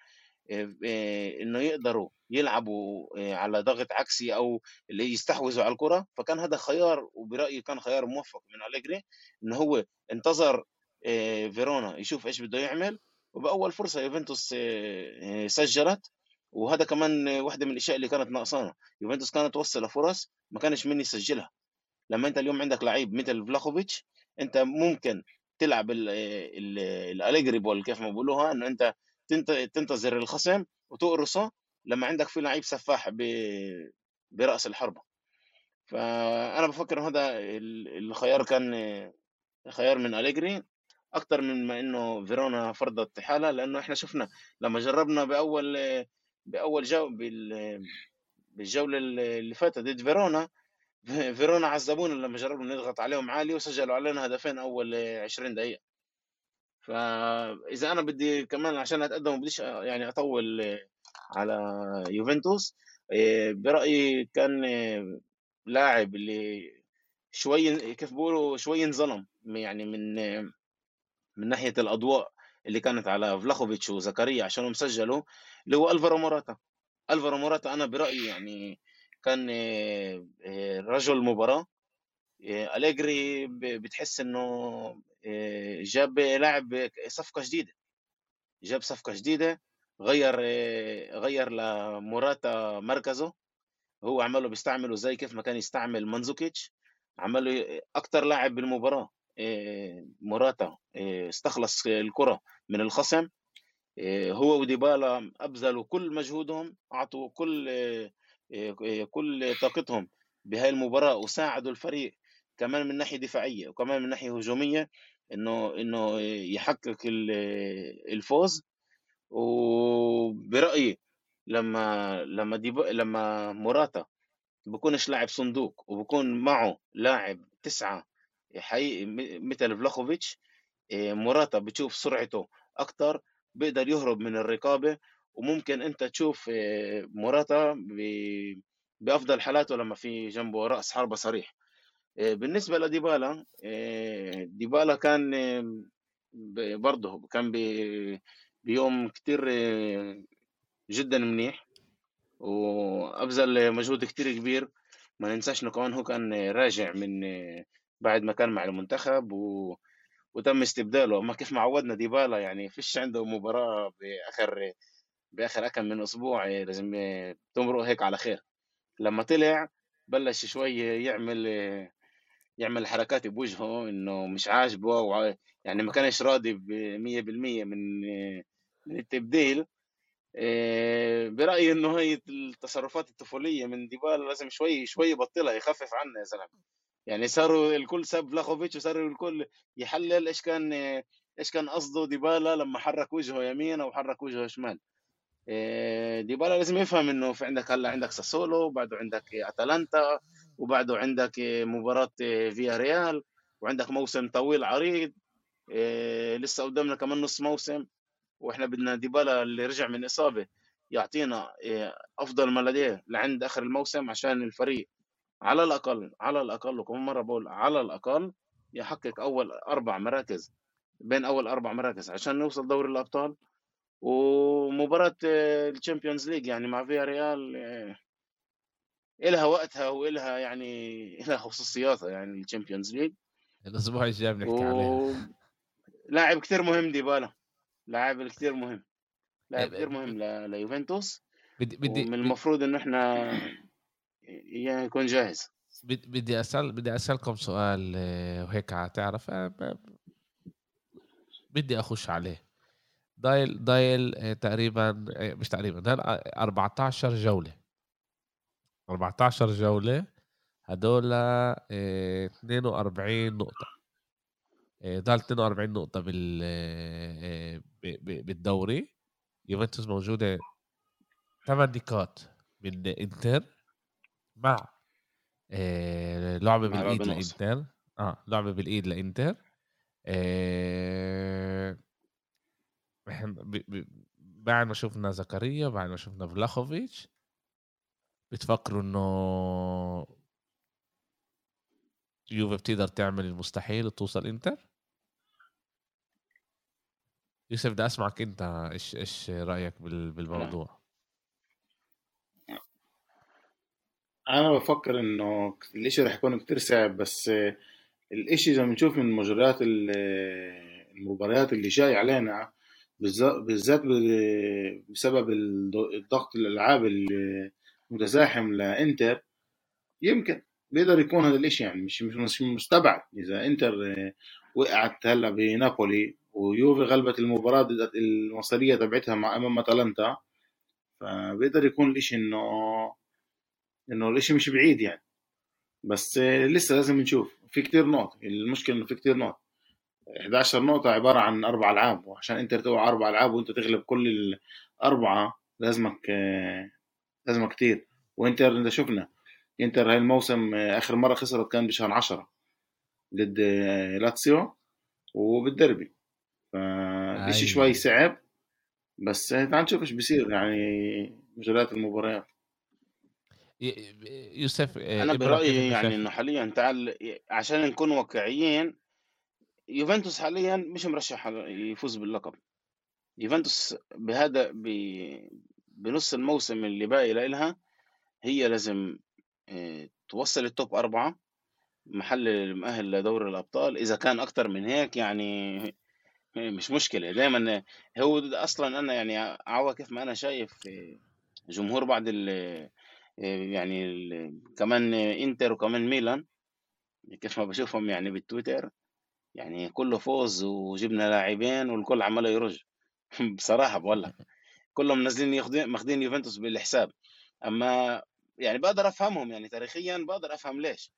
إنه يقدروا يلعبوا على ضغط عكسي أو اللي يستحوذوا على الكرة. فكان هذا خيار، وبرأيي كان خيار موفق من أليجري إنه هو انتظر فيرونا يشوف ايش بده يعمل، وباول فرصه يوفنتوس سجلت. وهذا كمان واحده من الاشياء اللي كانت ناقصانا، يوفنتوس كانت توصل لفرص ما كانش من يسجلها. لما انت اليوم عندك لعيب مثل فلاخوفيتش انت ممكن تلعب الاليجري بول كيف ما بقولوها، انه انت تنتظر الخصم وتقرصه لما عندك في لعيب سفاح براس الحربه. فانا بفكر انه هذا الخيار كان خيار من أليجري اكتر من ما انه فيرونا فرضت حالها، لانه احنا شفنا لما جربنا باول بالجوله اللي فاتت ضد فيرونا عذبونا لما جربنا نضغط عليهم عالي وسجلوا علينا هدفين اول 20 دقيقه. فاذا انا بدي كمان عشان اتقدم بديش يعني اطول على يوفنتوس. برأيي كان لاعب اللي شوي كيف بيقولوا شوي انظلم، يعني من ناحية الأضواء اللي كانت على فلاخوفيتش وزكريا عشانهم سجلوا، اللي هو ألفارو موراتا. ألفارو موراتا أنا برأيي يعني كان رجل المباراة. أليجري بتحس إنه جاب لاعب صفقة جديدة، غير لموراتا مركزه، هو عمله بيستعمله زي كيف ما كان يستعمل مانزوكيتش، عمله أكتر لاعب بالمباراة. موراتا استخلص الكرة من الخصم، هو وديبالا أبذلوا كل مجهودهم، أعطوا كل طاقتهم بهاي المباراة، وساعدوا الفريق كمان من ناحية دفاعية وكمان من ناحية هجومية إنه يحقق الفوز. وبرأيي لما موراتا بكونش لاعب صندوق وبكون معه لاعب 9 حقيقي مثل فلاخوفيتش، موراتا بتشوف سرعته أكتر، بيقدر يهرب من الرقابة، وممكن أنت تشوف موراتا بأفضل حالاته لما في جنبه رأس حربة صريح. بالنسبة لديبالا، ديبالا كان برضه كان بيوم كتير جدا منيح وأبذل مجهود كتير كبير. ما ننساش إنه كمان هو كان راجع من بعد ما كان مع المنتخب وتم استبداله. أما كيف ما عودنا ديبالا يعني فيش عنده مباراة بآخر أكم من أسبوع لازم تمرق هيك على خير. لما طلع بلش شوي يعمل حركات بوجهه إنه مش عاجبه، يعني ما كانش راضي 100% من التبديل. برأيي إنه هي التصرفات الطفولية من ديبالا لازم شوي شوي يبطلها، يخفف عنها يا زلمة. يعني صاروا الكل سب فلاخوفيتش وصاروا الكل يحلل ايش كان قصده ديبالا لما حرك وجهه يمين او حرك وجهه شمال. ديبالا لازم يفهم انه في عندك هلا عندك ساسولو، وبعده عندك اتلانتا، وبعده عندك مباراه فيا ريال، وعندك موسم طويل عريض، لسه قدامنا كمان نص موسم، واحنا بدنا ديبالا اللي رجع من اصابه يعطينا افضل ما لديه لعند اخر الموسم، عشان الفريق على الأقل وكمان مرة بقول على الأقل يحقق أول 4 مراكز، بين أول 4 مراكز عشان نوصل دوري الأبطال. ومباراة الشامبيونز ليج يعني مع فيا ريال إلها وقتها وإلها يعني إلها خصوصياتها، يعني الشامبيونز ليج الأسبوع الجاي بنحكي عليها. لاعب كتير مهم ديبالا، لاعب كتير مهم ليوفنتوس، ومن المفروض إن إحنا يعني يكون جاهز. بدي أسألكم سؤال وهيك هتعرف بدي أخش عليه. دايل تقريبا 14 جولة 14 جولة هدول 42 نقطة، دايل 42 نقطة بالدوري. يوفنتوس موجودة 8 نقاط من انتر، مع لعبة بالإيد لإنتر، بعد ما شوفنا زكريا، بعد ما شوفنا فلاخوفيتش، بتفكروا إنه يوفي بتقدر تعمل المستحيل وتوصل إنتر؟ يوسف بدي أسمعك أنت، إيش رأيك بالموضوع؟ انا بفكر انه الاشي رح يكون كتير صعب، بس الاشي زي ما نشوف من مجريات المباريات اللي جاي علينا، بالذات بسبب الضغط الالعاب المتزاحم لانتر، يمكن بيقدر يكون هذا الاشي، يعني مش مستبعد. اذا انتر وقعت هلا بنابولي، ويوفي غلبت المباراة المصرية تبعتها مع امام اتلانتا، فبيقدر يكون الاشي انه الاشي مش بعيد يعني، بس لسه لازم نشوف. في كتير نقط، المشكلة انه في كتير نقط. 11 نقطة عبارة عن 4 العاب، وعشان انت تقع 4 العاب وانت تغلب كل الاربعة لازمك كتير. وانتر انت شفنا انتر هاي الموسم اخر مرة خسرت كان بشهر 10 ضد لاتسيو وبالدربي، فالاشي شوي صعب. بس تعال نشوف ايش بيصير يعني مجالات المباريات. يوسف انا برايي يعني انه حاليا تعال عشان نكون واقعيين يوفنتوس حاليا مش مرشح يفوز باللقب. يوفنتوس بهذا بنص الموسم اللي باقي لها هي لازم توصل التوب 4 محل المؤهل لدوري الابطال. اذا كان اكتر من هيك يعني مش مشكله. دائما هو اصلا انا يعني عوا كيف ما انا شايف جمهور بعض يعني كمان انتر وكمان ميلان كيف ما بشوفهم يعني بالتويتر يعني كله فوز وجبنا لاعبين والكل عماله يرج بصراحه والله كلهم نازلين ياخذين ماخذين يوفنتوس بالحساب. اما يعني بقدر افهمهم يعني تاريخيا بقدر افهم ليش.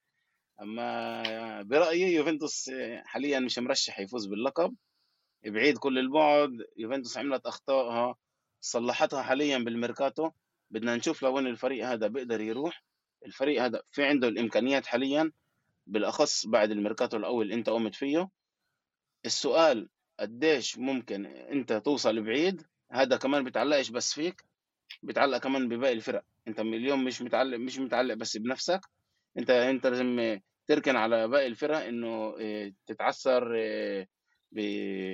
اما برايي يوفنتوس حاليا مش مرشح يفوز باللقب بعيد كل البعد. يوفنتوس عملت اخطائها صلحتها حاليا بالميركاتو. بدنا نشوف لو ان الفريق هذا بيقدر يروح. الفريق هذا في عنده الامكانيات حاليا بالاخص بعد الميركاتو الاول انت قمت فيه. السؤال قديش ممكن انت توصل بعيد. هذا كمان بتعلقش بس فيك بتعلق كمان بباقي الفرق. انت اليوم مش متعلق بس بنفسك. انت لازم تركن على باقي الفرق انه تتعثر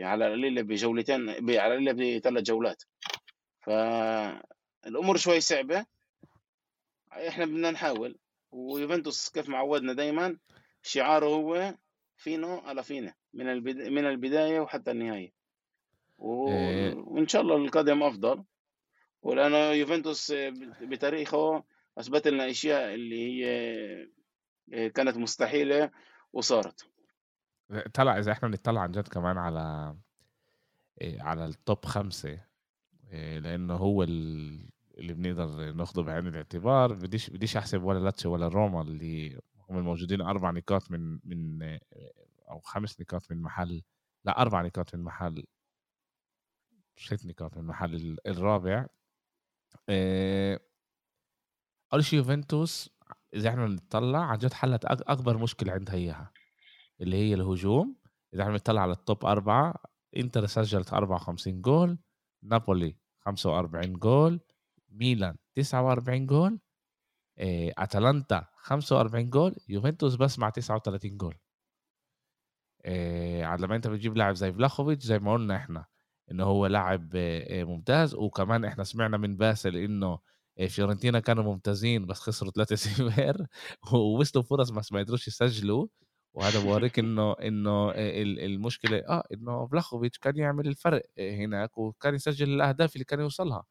على قليله بجولتين على قليله بثلاث جولات. فالامور شوي صعبه. احنا بدنا نحاول. ويوفنتوس كيف معودنا دايما شعاره هو فينو على فينا من البدايه وحتى النهايه وان شاء الله القادم افضل. ولانه يوفنتوس بتاريخه اثبت لنا اشياء اللي هي كانت مستحيله وصارت. طلع اذا احنا بنطلع عن جد كمان على التوب 5 لانه هو اللي بنقدر ناخده بعين الاعتبار. بديش احسب ولا لاتشي ولا روما اللي هم الموجودين 4 نقاط من او 5 نقاط من محل 4 نقاط من محل 6 نقاط من محل الرابع. اول شيء يوفنتوس اذا احنا نطلع عن جد حلت اكبر مشكله عندها اياها اللي هي الهجوم. اذا احنا نطلع على التوب 4 انتر سجلت 54 جول، نابولي 45 جول، ميلان 49 جول، اتلانتا 45 جول، يوفنتوس بس مع 39 جول. على لما انت بتجيب لاعب زي فلاخوفيتش زي ما قلنا احنا انه هو لاعب ممتاز. وكمان احنا سمعنا من باسل انه فيورنتينا كانوا ممتازين بس خسروا 3-0 ووصلوا فرص بس ما قدروش يسجلوا. وهذا بوريك انه المشكله انه فلاخوفيتش كان يعمل الفرق هناك وكان يسجل الاهداف اللي كان يوصلها.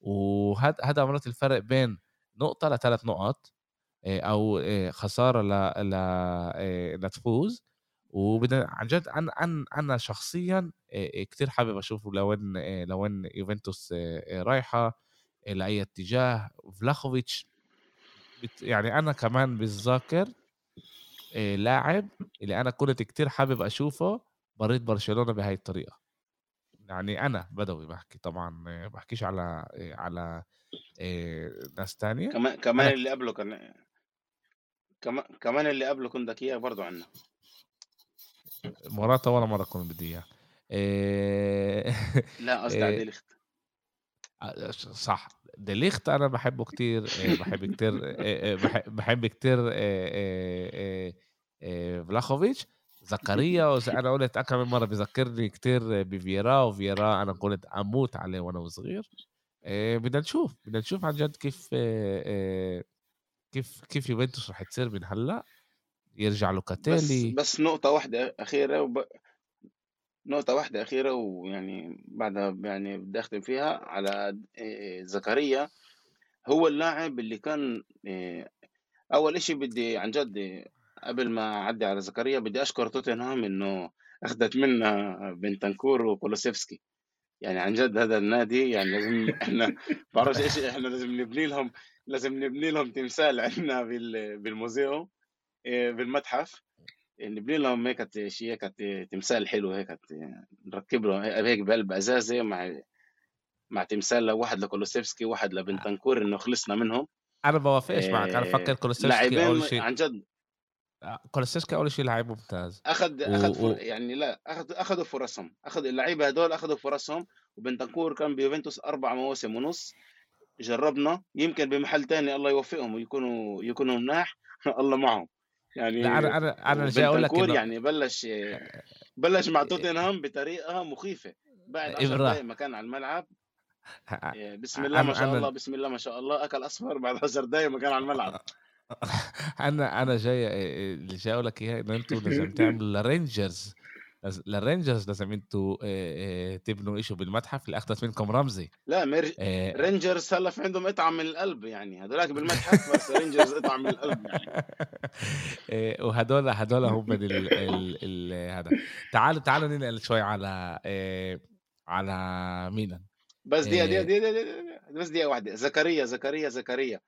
وهذا عملت الفرق بين 1 ل 3 نقاط او خساره لا تفوز. وبدنا عن جد انا شخصيا كتير حابب اشوف لوين يوفنتوس رايحه لاي اتجاه. فلاخوفيتش يعني انا كمان بالذاكر لاعب اللي انا كنت كتير حابب اشوفه بريد برشلونه بهاي الطريقه. يعني انا بدوي بحكي طبعا بحكيش على ناس تانية. كمان اللي قبله كان كمان اللي قبله كنت دكيه برضو عنا مراته ولا مره كنت بدي اياه. لا قصدي على ديليخت. صح ديليخت انا بحبه كتير. بحب كتير فلاخوفيتش. زكريا انا قلت اكثر من مره بذكرني كتير بفيرا. وفيرا انا قلت اموت عليه وانا صغير. بدنا نشوف عن جد كيف يوفنتوس رح تصير من هلا. يرجع لوكاتيلي بس نقطه واحده اخيره ويعني بعدها يعني بدي اختم فيها على زكريا. هو اللاعب اللي كان اول اشي بدي عن جد قبل ما اعدي على زكريا بدي اشكر توتنهام انه اخذت منا بنتنكور وكولوسيفسكي. يعني عن جد هذا النادي يعني لازم احنا بعرفش ايش احنا لازم نبني لهم تمثال عندنا بالموزيوم بالمتحف نبني لهم هيك شيء هيك تمثال حلو هيك نركب له هيك بقلب ازازه مع تمثال لواحد لكولوسيفسكي واحد لبنتنكور انه خلصنا منهم. انا بوافقش معك. انا فكر كولوسيفسكي اول شيء عن جد كولوسيسكي اول شيء لعيب ممتاز، اخذوا فرصهم، اخذ اللعيبه هذول اخذوا فرصهم. وبنتنكور كان بيوفنتوس 4 مواسم ونص، جربنا يمكن بمحل تاني الله يوفقهم ويكونوا مناح الله معهم. يعني انا جاي اقول لك يعني بلش مع توتنهام بطريقه مخيفه، بعد 10 دقائق ما كان على الملعب بسم الله ما شاء الله، بسم الله ما شاء الله اكل اصفر بعد 10 دقائق ما كان على الملعب. انا جاي اللي جاي اقول لك اياها ان انتوا لازم تعملوا للرينجرز لازم انتوا تبنوا شيء بالمتحف اللي اخذت منكم رمزي. لا رينجرز هلا في عندهم قطعه من القلب، يعني هذولاك بالمتحف بس رينجرز قطعه من القلب يعني. وهذول هم هذا. تعالوا ننقل شوي على ميلان. بس دي بس دقيقه واحده. زكريا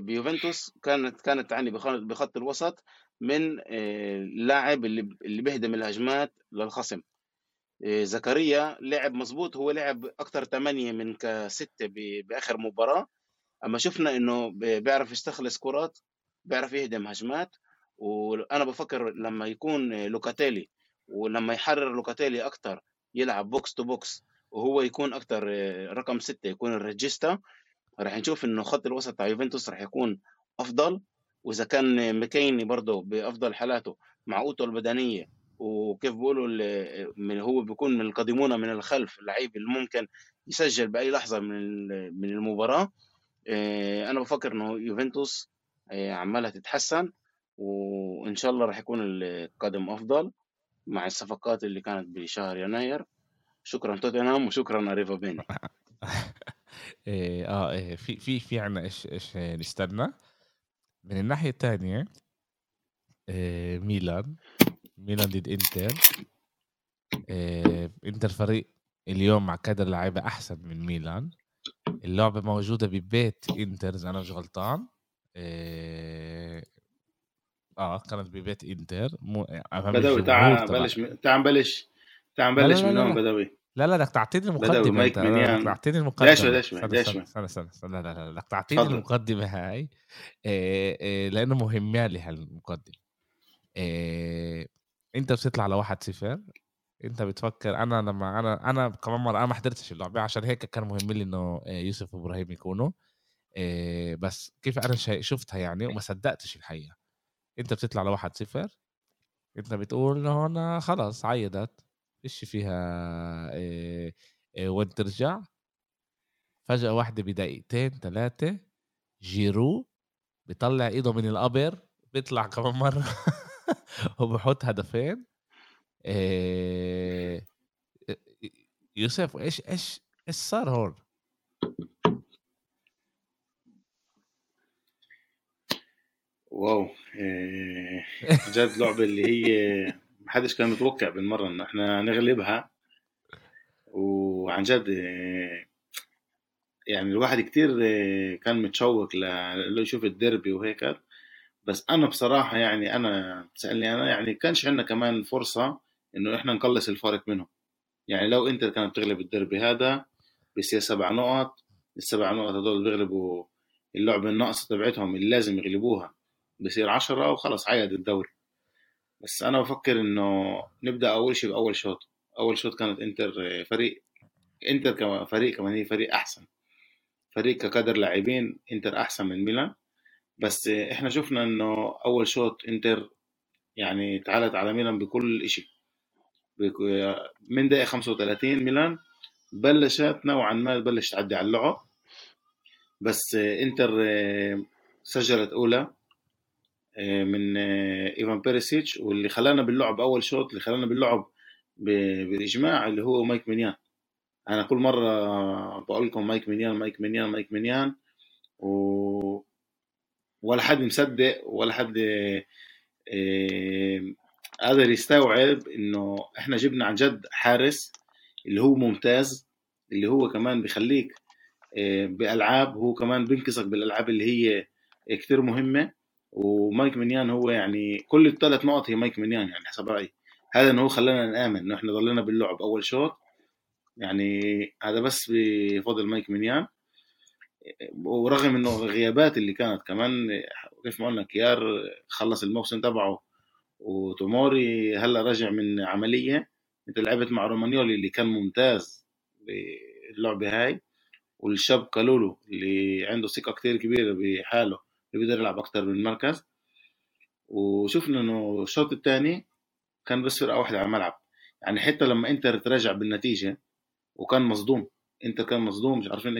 بيوفنتوس كانت تعني بخط الوسط من اللاعب اللي بيهدم الهجمات للخصم. زكريا لعب مظبوط، هو لعب اكثر 8 من 6 باخر مباراه، اما شفنا انه بيعرف يستخلص كرات، بيعرف يهدم هجمات. وانا بفكر لما يكون لوكاتيلي ولما يحرر لوكاتيلي اكثر يلعب بوكس تو بوكس وهو يكون اكثر رقم 6 يكون الريجيستا، راح نشوف انه خط الوسط تاع يوفنتوس راح يكون افضل. واذا كان مكيني برضه بافضل حالاته مع قوته البدنيه، وكيف بيقولوا هو بيكون من القديمونه من الخلف، اللعيب اللي ممكن يسجل باي لحظه من المباراه. انا بفكر انه يوفنتوس عمالها تتحسن، وان شاء الله راح يكون القادم افضل مع الصفقات اللي كانت بشهر يناير. شكرا توتنهام وشكرا ريفا بيني. في عنا ايش نستنى من الناحيه الثانيه. ميلان ضد انتر. انتر فريق اليوم مع كادر لعيبه احسن من ميلان. اللعبه موجوده ببيت انتر اذا انا مش غلطان. كانت ببيت انتر. بدوي تعال بلش من هون بدوي. لا لك تعطيني المقدمه انت. تعطيني المقدمه. لا تعطيني المقدمه هاي لانه مهمه لي هالمقدمه. انت بتطلع على 1-0. انت بتفكر انا لما انا كمان مره انا ما حضرتش اللعبه، عشان هيك كان مهم لي انه يوسف وابراهيم يكونوا. بس كيف انا شفتها يعني وما صدقتش الحقيقه. انت بتطلع على 1-0، انت بتقول هون خلاص عيدت إيش فيها وين ترجع. فجأة واحدة بدقيقتين 3 جيرو بيطلع إيده من القبر، بيطلع كمان مرة وبحط هدفين. يوسف إيش صار هون؟ واو جد لعبة اللي هي محدش كان متوقع بالمرة إن إحنا نغلبها. وعن جد يعني الواحد كتير كان متشوق لو يشوف الديربي وهيك. بس أنا بصراحة يعني أنا تسألني أنا يعني كانش عندنا كمان فرصة إنه إحنا نقلص الفارق منهم. يعني لو أنت كانت تغلب الديربي هذا بيصير 7 نقط، ال7 نقط هذول بيغلبوا اللعبة الناقصة تبعتهم اللي لازم يغلبوها بيصير 10 وخلاص عيد الدوري. بس أنا بفكر إنه نبدأ أول شيء بأول شوط. أول شوط كانت إنتر كفريق كمان هي فريق أحسن، فريق كقدر لاعبين إنتر أحسن من ميلان. بس إحنا شفنا إنه أول شوط إنتر يعني تعالت على ميلان بكل إشي. من دقيقة 35 ميلان بلشت نوعا ما بلشت تعدي على اللعب، بس إنتر سجلت أولى من إيفان بيريسيتش، واللي خلانا باللعب أول شوط اللي خلانا باللعب بالإجماع اللي هو مايك مينيان. أنا كل مرة بقول لكم مايك مينيان ولا حد مصدق ولا حد قادر يستوعب إنه إحنا جبنا عن جد حارس اللي هو ممتاز، اللي هو كمان بيخليك بألعاب، هو كمان بينقصك بالألعاب اللي هي كتير مهمة. ومايك مينيان هو يعني كل 3 نقط هي مايك مينيان يعني حسب رأيي. هذا انه هو خلانا نآمن انه احنا ضلينا باللعب اول شوط، يعني هذا بس بفضل مايك مينيان. ورغم انه الغيابات اللي كانت كمان تكليف معنا كيار خلص الموسم تبعه، وتوموري هلا رجع من عملية. انت لعبت مع رومانيولي اللي كان ممتاز باللعبة هاي، والشاب كالولو اللي عنده ثقة كتير كبيرة بحاله اللي بيقدر يلعب أكتر من مركز. وشوفنا إنه الشوط الثاني كان بس فرقة واحدة على الملعب، يعني حتى لما إنتر تراجع بالنتيجة وكان مصدوم، إنتر كان مصدوم مش عارفين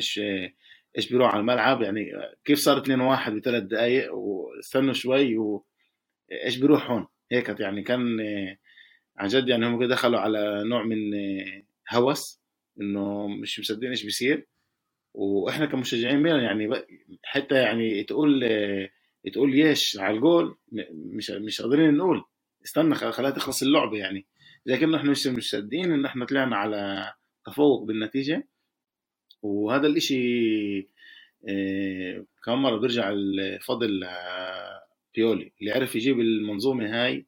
إيش بيروح على الملعب، يعني كيف صار 2-1 بثلاث دقايق واستنوا شوي وإيش بيروح هون هيك. يعني كان عن جد يعني هم دخلوا على نوع من هوس إنه مش مصدقين إيش بيصير. واحنا كمشجعين ميلان يعني حتى يعني تقول ياش على الجول مش قادرين نقول استنى خليها تخلص اللعبه، يعني لكن احنا مش صادقين ان احنا طلعنا على تفوق بالنتيجه. وهذا الاشي كم مره بيرجع الفضل بيولي اللي عرف يجيب المنظومه هاي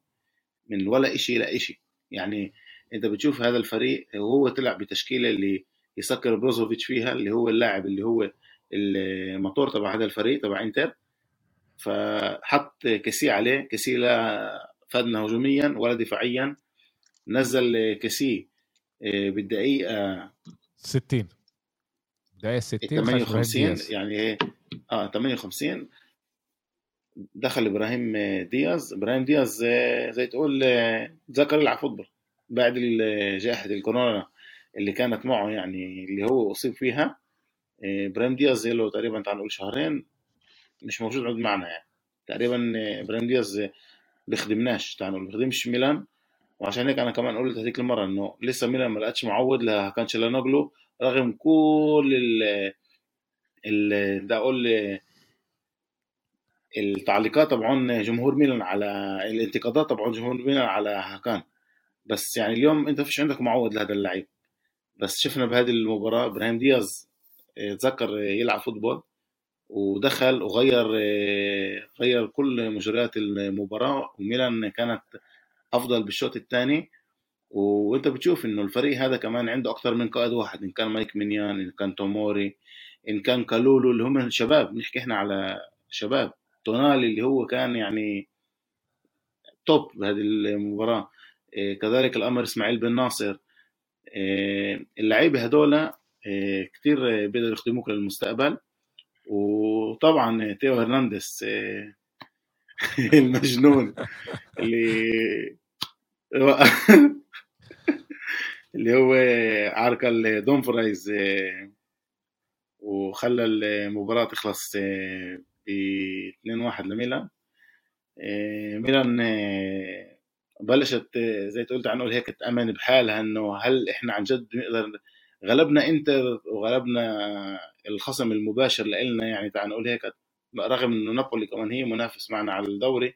من ولا اشي الى اشي. يعني انت بتشوف هذا الفريق وهو طلع بتشكيله اللي يسكر بروزوفيتش فيها اللي هو اللاعب اللي هو المطور تبع هذا الفريق تبع انتر، فحط كيسي عليه، كيسي لا فادنا هجوميا ولا دفاعيا. نزل كيسي بالدقيقة 60 دقيقة 58 يعني 58 دخل إبراهيم دياز. إبراهيم دياز زي تقول ذكر يلعب فوتبول بعد جائحة الكورونا اللي كانت معه، يعني اللي هو أصيب فيها. إبراهيم دياز له تقريبا تعال نقول 2 شهرين مش موجود عند معنا، يعني تقريبا إبراهيم دياز بيخدمناش، تعال نقول بيخدمش ميلان. وعشان هيك أنا كمان قلت هذيك المرة إنه لسه ميلان ما لقتش معوض لها كانشلانوغلو رغم كل ال ده أقول التعليقات طبعا جمهور ميلان على الانتقادات طبعا جمهور ميلان على هاكان، بس يعني اليوم أنت فيش عندك معوض لهذا اللعيب. بس شفنا بهذه المباراة إبراهيم دياز تذكر يلعب فوتبول ودخل وغير كل مجريات المباراة، وميلان كانت أفضل بالشوط الثاني. وانت بتشوف إنه الفريق هذا كمان عنده أكتر من قائد واحد، إن كان مايك مينيان، إن كان توموري، إن كان كالولو اللي هم شباب، نحكي إحنا على شباب، تونالي اللي هو كان يعني توب بهذه المباراة، كذلك الأمر إسماعيل بن ناصر. اللعيبة هدولا كتير بيقدروا يخدموك للمستقبل. وطبعا تيو هرنانديز المجنون اللي هو عركة الدومفرايز وخلى المباراة تخلص ب 2-1 لميلان. ميلان بلشت زي تقولت عنقول هيك تأمن بحالها إنه هل إحنا عن جد نقدر، غلبنا إنتر وغلبنا الخصم المباشر لإلنا، يعني تعال نقول هيك رغم إنه نابولي كمان هي منافس معنا على الدوري،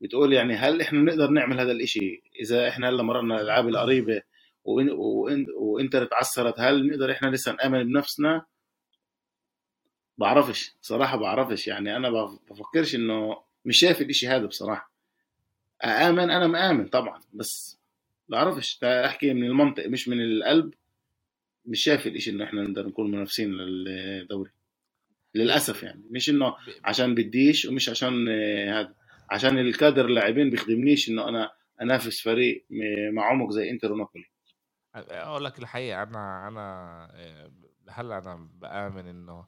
بتقول يعني هل إحنا نقدر نعمل هذا الإشي إذا إحنا هلا مررنا الألعاب القريبة وإنتر تعثرت، هل نقدر إحنا لسه نأمن بنفسنا؟ بعرفش صراحة، بعرفش يعني أنا بفكرش إنه مش شايف الإشي هذا بصراحة. آمن أنا مآمن طبعا، بس بعرفش أحكي من المنطق مش من القلب، مش شايف الإشي إنه إحنا نقدر نكون منافسين للدوري للأسف. يعني مش إنه عشان بديش ومش عشان هذا، عشان الكادر اللاعبين بيخدمنيش إنه أنا أنافس فريق مع عمق زي إنتر ونابولي. أقول لك الحقيقة أنا هلا أنا بآمن إنه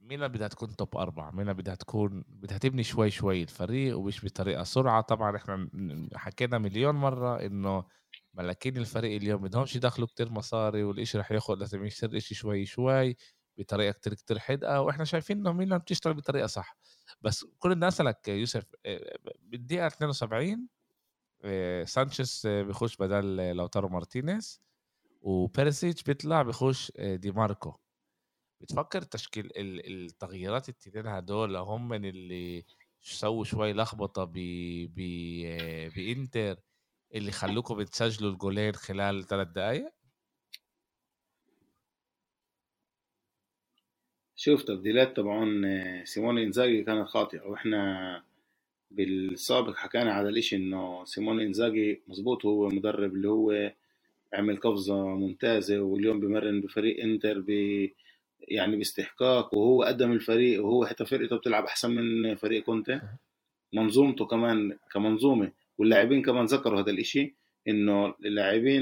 ميلان بدها تكون توب 4، ميلان بدها تبني شوي شوي الفريق ومش بطريقة سرعة. طبعا احنا حكينا مليون مرة انه ملاكين الفريق اليوم بدهمش يدخلوا كتير مصاري والإشي رح ياخد، لازم يصير إشي شوي شوي بطريقة كتير كتير حدقة. واحنا شايفين انه ميلان بتشتغل بطريقة صح. بس كل الناس لك يوسف بالدقيقة 72 سانشيز بيخش بدل لوتارو مارتينيز، وبيرسيتش بيطلع بيخش دي ماركو. بتفكر تشكيل التغييرات التنين هدول هم من اللي سووا شوي لخبطة بإنتر اللي خلوكم بتسجلوا الجولين خلال 3 دقايق. شوف تبديلات طبعا سيمون إنزاجي كانت خاطئة، وإحنا بالسابق حكينا على الإشي إنه سيمون إنزاجي مظبوط هو مدرب اللي هو عمل قفزة ممتازة، واليوم بمرن بفريق إنتر يعني باستحقاق، وهو قدم الفريق، وهو حتى فرقته بتلعب احسن من فريق كونتي، منظومته كمان كمنظومه، واللاعبين كمان ذكروا هذا الاشي، انه اللاعبين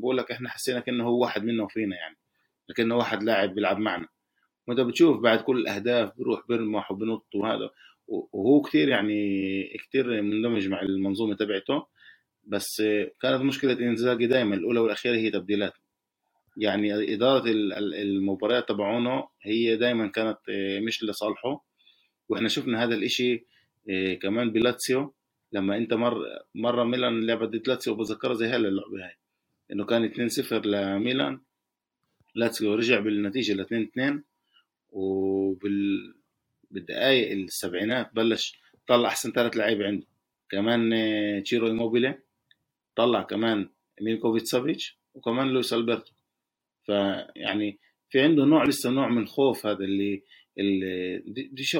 بقول لك احنا حسينا كأنه هو واحد منا وفينا يعني، لكنه واحد لاعب بيلعب معنا، وانت بتشوف بعد كل الاهداف بيروح بيرمح وبنط وهذا، وهو كتير يعني كتير مندمج مع المنظومه تبعته. بس كانت مشكله انزاجي دائما الاولى والاخيره هي تبديلات، يعني اداره المباريات تبعونه هي دائما كانت مش لصالحه، واحنا شفنا هذا الاشي كمان بلاتسيو، لما انت مره ميلان لعبت ضد لاتسيو، بذكرها زي هلا اللعبه هاي، انه كان 2-0 لميلان، لاتسيو رجع بالنتيجه ل 2-2، وبالدقائق السبعينات بلش طلع احسن ثلاث لعيبه عنده، كمان تشيرو إيموبيلي، طلع كمان ميلكوفيتش سافيتش، وكمان لويس ألبرتو. فيعني في عنده نوع لسه نوع من خوف، هذا اللي بديش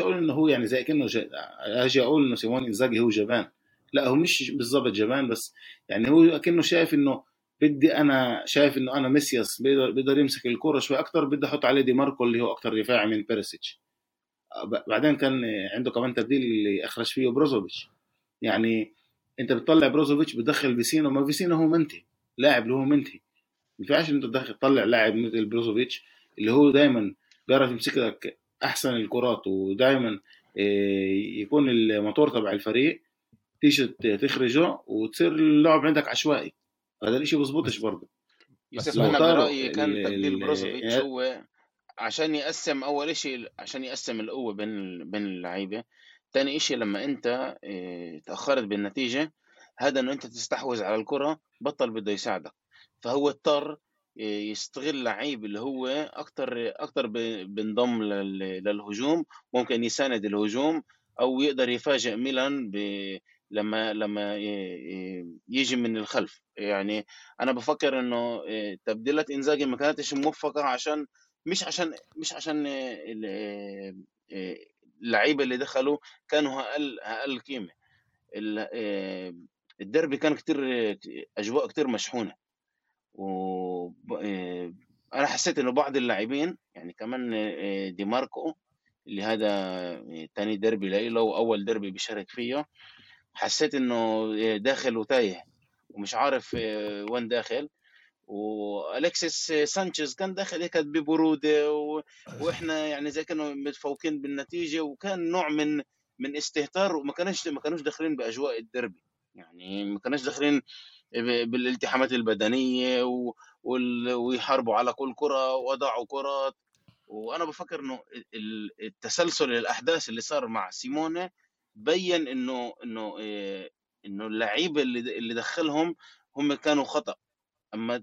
اقول انه هو يعني زي كانه اجي اقول انه سيمون إنزاجي هو جبان، لا هو مش بالضبط جبان، بس يعني هو كانه شايف انه انا ميسياس بيقدر يمسك الكره شوي اكثر، بدي احط عليه دي ماركو اللي هو اكثر دفاعي من بيريسيتش. بعدين كان عنده كمان تبديل اللي اخرج فيه بروزوفيتش، يعني انت بتطلع بروزوفيتش بدخل فيسينو، ما فيسينو هو منتهي لاعب له، هو منتهي، ما ينفعش انت تطلع لاعب مثل بروزوفيتش اللي هو دائما بيعرف يمسك لك احسن الكرات، ودائما يكون الموتور تبع الفريق، تيجي تخرجه وتصير اللعب عندك عشوائي، هذا الاشي بيظبطش برضه. بس انا برايي كان تبديل بروزوفيتش هو عشان يقسم، اول اشي عشان يقسم القوه بين اللعيبه، تاني اشي لما انت تاخرت بالنتيجه، هذا انه انت تستحوذ على الكره بطل بده يساعدك، فهو اضطر يستغل لعيب اللي هو اكثر بينضم للهجوم، ممكن يساند الهجوم او يقدر يفاجئ ميلان لما يجي من الخلف. يعني انا بفكر انه تبديلات إنزاجي ما كانتش موفقه، عشان مش عشان اللعيبه اللي دخلوا كانوا اقل قيمه، الديربي كان كتير اجواء كتير مشحونه، وانا حسيت انه بعض اللاعبين يعني كمان دي ماركو اللي هذا تاني ديربي له واول ديربي بيشارك فيه، حسيت انه داخل وتايه ومش عارف وين داخل، والكسيس سانشيز كان داخل هيك ببروده، واحنا يعني زي كانوا متفوقين بالنتيجه، وكان نوع من استهتار، وما كانوش داخلين باجواء الديربي، يعني ما كانوش داخلين بالالتحامات البدنيه ويحاربوا على كل كره وضعوا كرات. وانا بفكر انه التسلسل الاحداث اللي صار مع سيموني بين انه اللعيبه اللي دخلهم هم كانوا خطأ، اما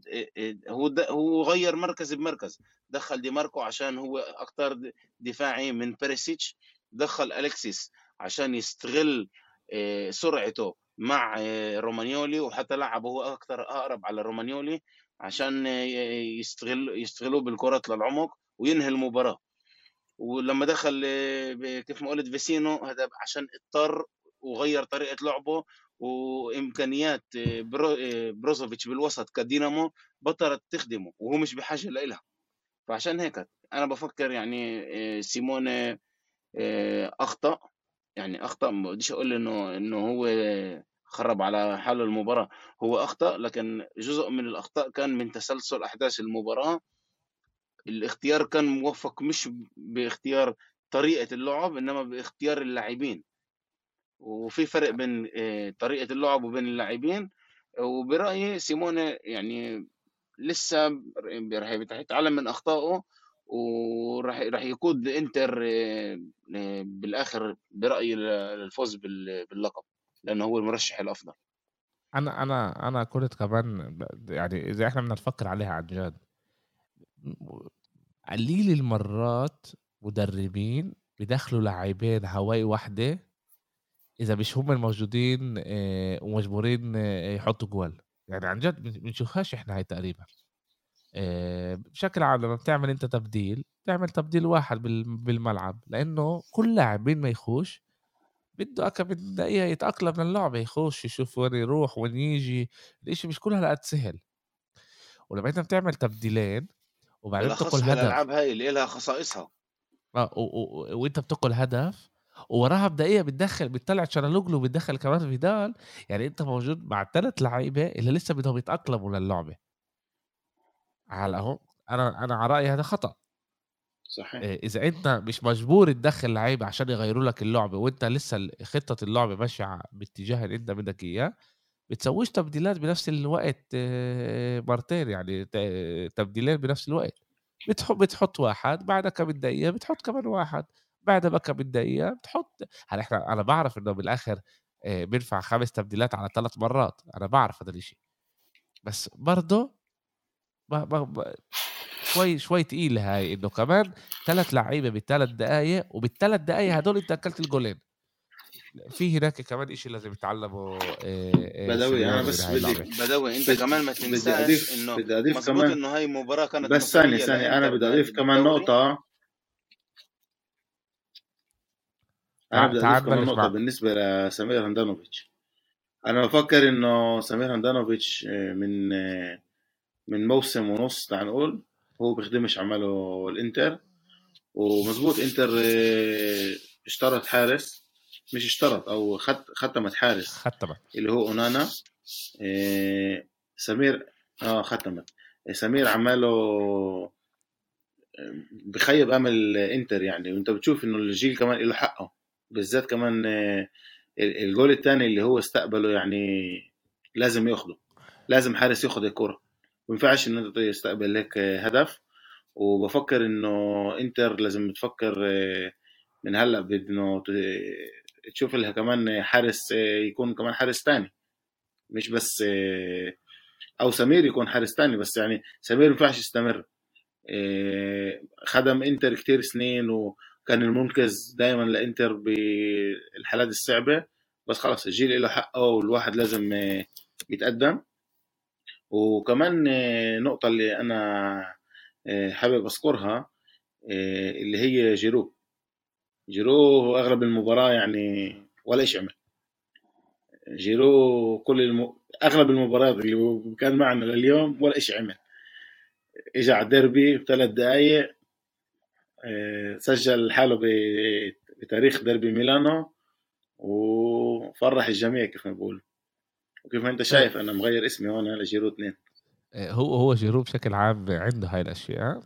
هو غير مركز بمركز، دخل دي ماركو عشان هو اكثر دفاعي من بيريسيتش، دخل أليكسيس عشان يستغل سرعته مع رومانيولي، وحتى لعبه هو اكثر اقرب على رومانيولي عشان يستغلوه بالكرات للعمق وينهي المباراه. ولما دخل كيف ما قلت فيسينو، هذا عشان اضطر وغير طريقه لعبه، وامكانيات بروزوفيتش بالوسط كدينامو بطلت تخدمه وهو مش بحاجه لها. فعشان هيك انا بفكر يعني سيموني اخطا، ما بديش اقول انه هو خرب على حاله المباراه، هو اخطا، لكن جزء من الاخطاء كان من تسلسل احداث المباراه. الاختيار كان موفق، مش باختيار طريقه اللعب انما باختيار اللاعبين، وفي فرق بين طريقه اللعب وبين اللاعبين. وبرايي سيموني يعني لسه راح يتعلم من اخطائه، وراح يقود انتر بالاخر برايي للفوز باللقب، لانه هو المرشح الافضل. انا كنت كمان يعني اذا احنا بدنا نفكر عليها عن جد، قليل المرات مدربين بدخلوا لاعبين هواي واحده اذا مش هم الموجودين ومجبورين يحطوا جوال، يعني عن جد بنشوفهاش احنا هاي تقريبا بشكل عام. لما بتعمل انت تعمل تبديل واحد بالملعب، لانه كل لاعبين ما يخوش بده اكا بدقيقه يتاقلم للعبه، يخوش يشوف وين يروح وين يجي، الاشي مش كل هالقد سهل. ولما انت بتعمل تبديلين وبعدين تقول هدف. الالعاب هاي اللي لها خصائصها وانت بتقول هدف وراها بدقيقه بتدخل بتطلع تشانالوجلو بتدخل كمان فيدال، يعني انت موجود مع ثلاث لعيبه اللي لسه بدهم يتاقلموا للعبه. على هون انا على رايي هذا خطا. صحيح. اذا انت مش مجبور تدخل لعيبه عشان يغيروا لك اللعبه وانت لسه خطه اللعبه ماشيه باتجاه اللي انت بدك اياه، بتسويش تبديلات بنفس الوقت مرتين، يعني تبديلين بنفس الوقت. بتحط واحد بعد كم دقيقه بتحط كمان واحد بعد بقى بالدقيقه بتحط. هلا احنا انا بعرف انه بالاخر بينفع 5 تبديلات على 3 مرات، انا بعرف هذا الشيء، بس برضه شوي تقيل هاي انه كمان 3 لعيبه بال3 دقائق، وبال3 دقائق هدول انت اكلت الجولين. في هناك كمان شيء لازم يتعلمه بدوي. انا بس بدوي انت كمان ما تنساش انه مظبوط انه هاي مباراه كانت بس ثانيه. انا بدي اضيف كمان نقطه، بالنسبة لسمير هاندانوفيتش. أنا بفكر إنه سمير هاندانوفيتش من موسم ونص تعال نقول هو بيخدمش عمله الإنتر، ومزبوط إنتر اشترت حارس، مش اشترت أو ختمت حارس اللي هو أونانا. سمير ختمت. سمير عمله بخيب أمل إنتر يعني، وإنت بتشوف إنه الجيل كمان له حقه، بالذات كمان الجول الثاني اللي هو استقبله، يعني لازم ياخده، لازم حارس ياخد الكرة، ما ينفعش ان انت تستقبل لك هدف. وبفكر انه انتر لازم تفكر من هلا بدنا تشوف لها كمان حارس، يكون كمان حارس ثاني مش بس، او سمير يكون حارس ثاني. بس يعني سمير ما ينفعش يستمر، خدم انتر كتير سنين كان المنقذ دايما لإنتر بالحالات الصعبة، بس خلاص الجيل له حقه والواحد لازم يتقدم. وكمان نقطة اللي أنا حابب أذكرها اللي هي جيرو أغلب المباراة يعني ولا إيش عمل جيرو، أغلب المباريات اللي كان معنا لليوم ولا إيش عمل. إجا على الديربي ب3 دقايق سجل حاله بتاريخ ديربي ميلانو وفرح الجميع كيف ما بقول. وكيف ما انت شايف انا مغير اسمي هون على جيرو 2. هو جيرو بشكل عام عنده هاي الاشياء،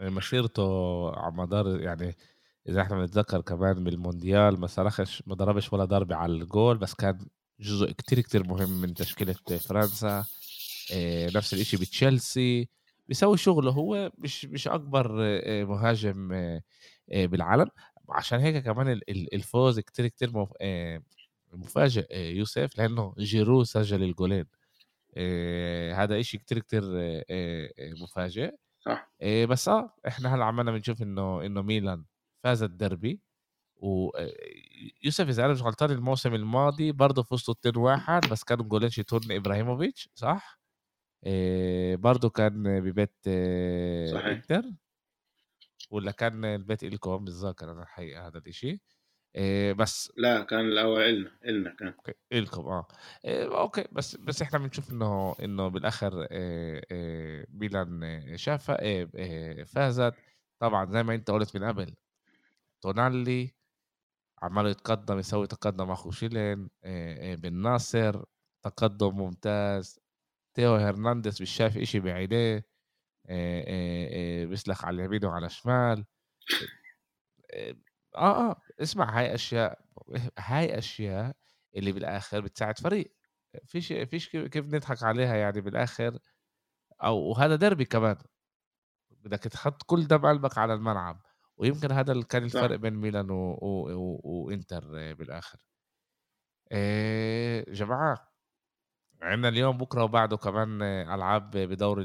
مسيرته على مدار يعني اذا احنا بنتذكر كمان بالمونديال ما صرخش، ما ضربش ولا ضربه على الجول، بس كان جزء كتير كتير مهم من تشكيلة فرنسا. نفس الاشي بتشيلسي، بيسوي شغله، هو مش أكبر مهاجم بالعالم. عشان هيك كمان الفوز كتير كتير مفاجئ يوسف، لأنه جيرو سجل الجولين، هذا إشي كتير كتير مفاجئ. بس إحنا هلأ عملنا بنشوف إنه ميلان فاز الديربي. ويوسف إذا أنا مش غلطان الموسم الماضي برضه فزتوا 2-1، بس كانوا جولين شيتون إبراهيموفيتش، صح؟ برضو كان ببيت انتر ولا كان البيت إلكم بالذاكرة أنا الحقيقة هذا الإشي. بس لا كان الأول إلنا كان إلكم أوكي. بس إحنا بنشوف إنه بالآخر ميلان شافها فازت. طبعا زي ما أنت قلت من قبل، تونالي عماله يتقدم، يسوي تقدم مع خوشيلين، بن ناصر تقدم ممتاز، تيو هرنانديز مش شايف إشي بعينيه، بيسلخ على اليمين وعلى الشمال. اسمع، هاي أشياء اللي بالآخر بتساعد فريق، فيش كيف نضحك عليها يعني بالآخر. وهذا ديربي كمان، بدك تحط كل دم قلبك على الملعب، ويمكن هذا كان الفرق بين ميلان وإنتر بالآخر. جماعة عندنا اليوم بكرة وبعده كمان ألعاب بدور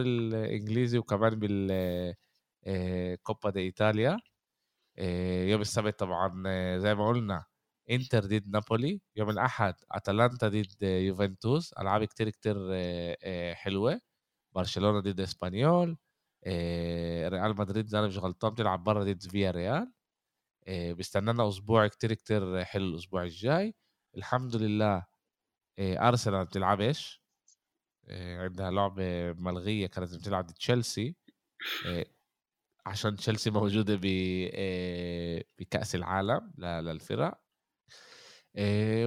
الإنجليزي، وكمان بالكوبا دي إيطاليا. يوم السبت طبعا زي ما قلنا إنتر ضد نابولي، يوم الأحد أتلانتا ضد يوفنتوس، ألعاب كتير كتير حلوة. برشلونة ضد إسبانيول، ريال مدريد زي أنا مش غلطان تلعب برا ضد فيا ريال. بستنانا أسبوع كتير كتير حلو الأسبوع الجاي الحمد لله. أرسنال بتلعبش عندها لعبة ملغية كانت بتلعب ضد تشيلسي عشان تشيلسي موجودة بكأس العالم للفرق،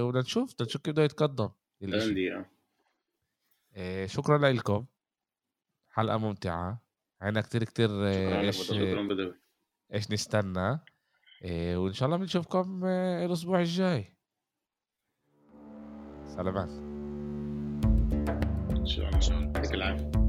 وبدنا نشوف كيف بده يتقدم. شكرا لكم، حلقة ممتعة، عنا كتير كتير ايش نستنى، وان شاء الله بنشوفكم الاسبوع الجاي. سلامات ان شاء الله.